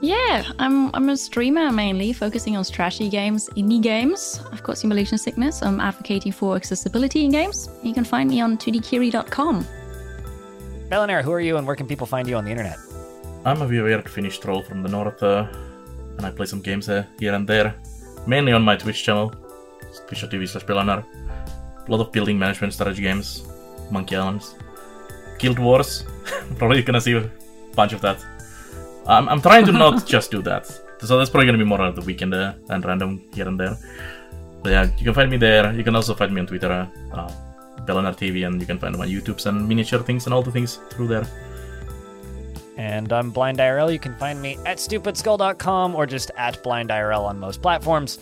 Yeah, I'm I'm a streamer mainly, focusing on strategy games, indie games. I've got simulation sickness. I'm advocating for accessibility in games. You can find me on two d kiri dot com. Belannaer, who are you, and where can people find you on the internet? I'm a weird Finnish troll from the north, uh, and I play some games uh, here and there, mainly on my Twitch channel, twitch.tv slash Belannaer. A lot of building management strategy games, Monkey Islands, Guild Wars, probably gonna see a bunch of that. I'm, I'm trying to not just do that, so that's probably gonna be more on the weekend uh, and random here and there. But yeah, you can find me there. You can also find me on Twitter, uh, uh, Belannaer T V, and you can find my YouTubes and miniature things and all the things through there. And I'm Blind I R L. You can find me at stupid skull dot com or just at Blind I R L on most platforms.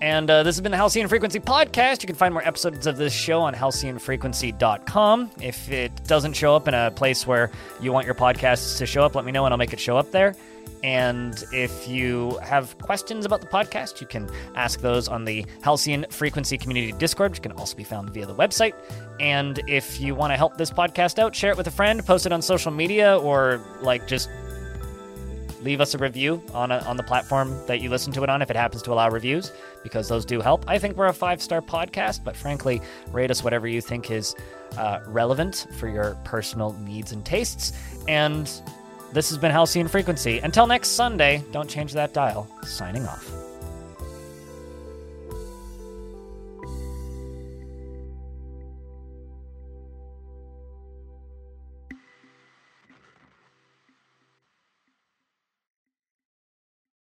And uh, this has been the Halcyon Frequency Podcast. You can find more episodes of this show on halcyon frequency dot com. If it doesn't show up in a place where you want your podcasts to show up, let me know and I'll make it show up there. And if you have questions about the podcast, you can ask those on the Halcyon Frequency Community Discord, which can also be found via the website. And if you want to help this podcast out, share it with a friend, post it on social media, or like just leave us a review on a, on the platform that you listen to it on if it happens to allow reviews, because those do help. I think we're a five-star podcast, but frankly, rate us whatever you think is uh, relevant for your personal needs and tastes. And this has been Halcyon Frequency. Until next Sunday, don't change that dial. Signing off.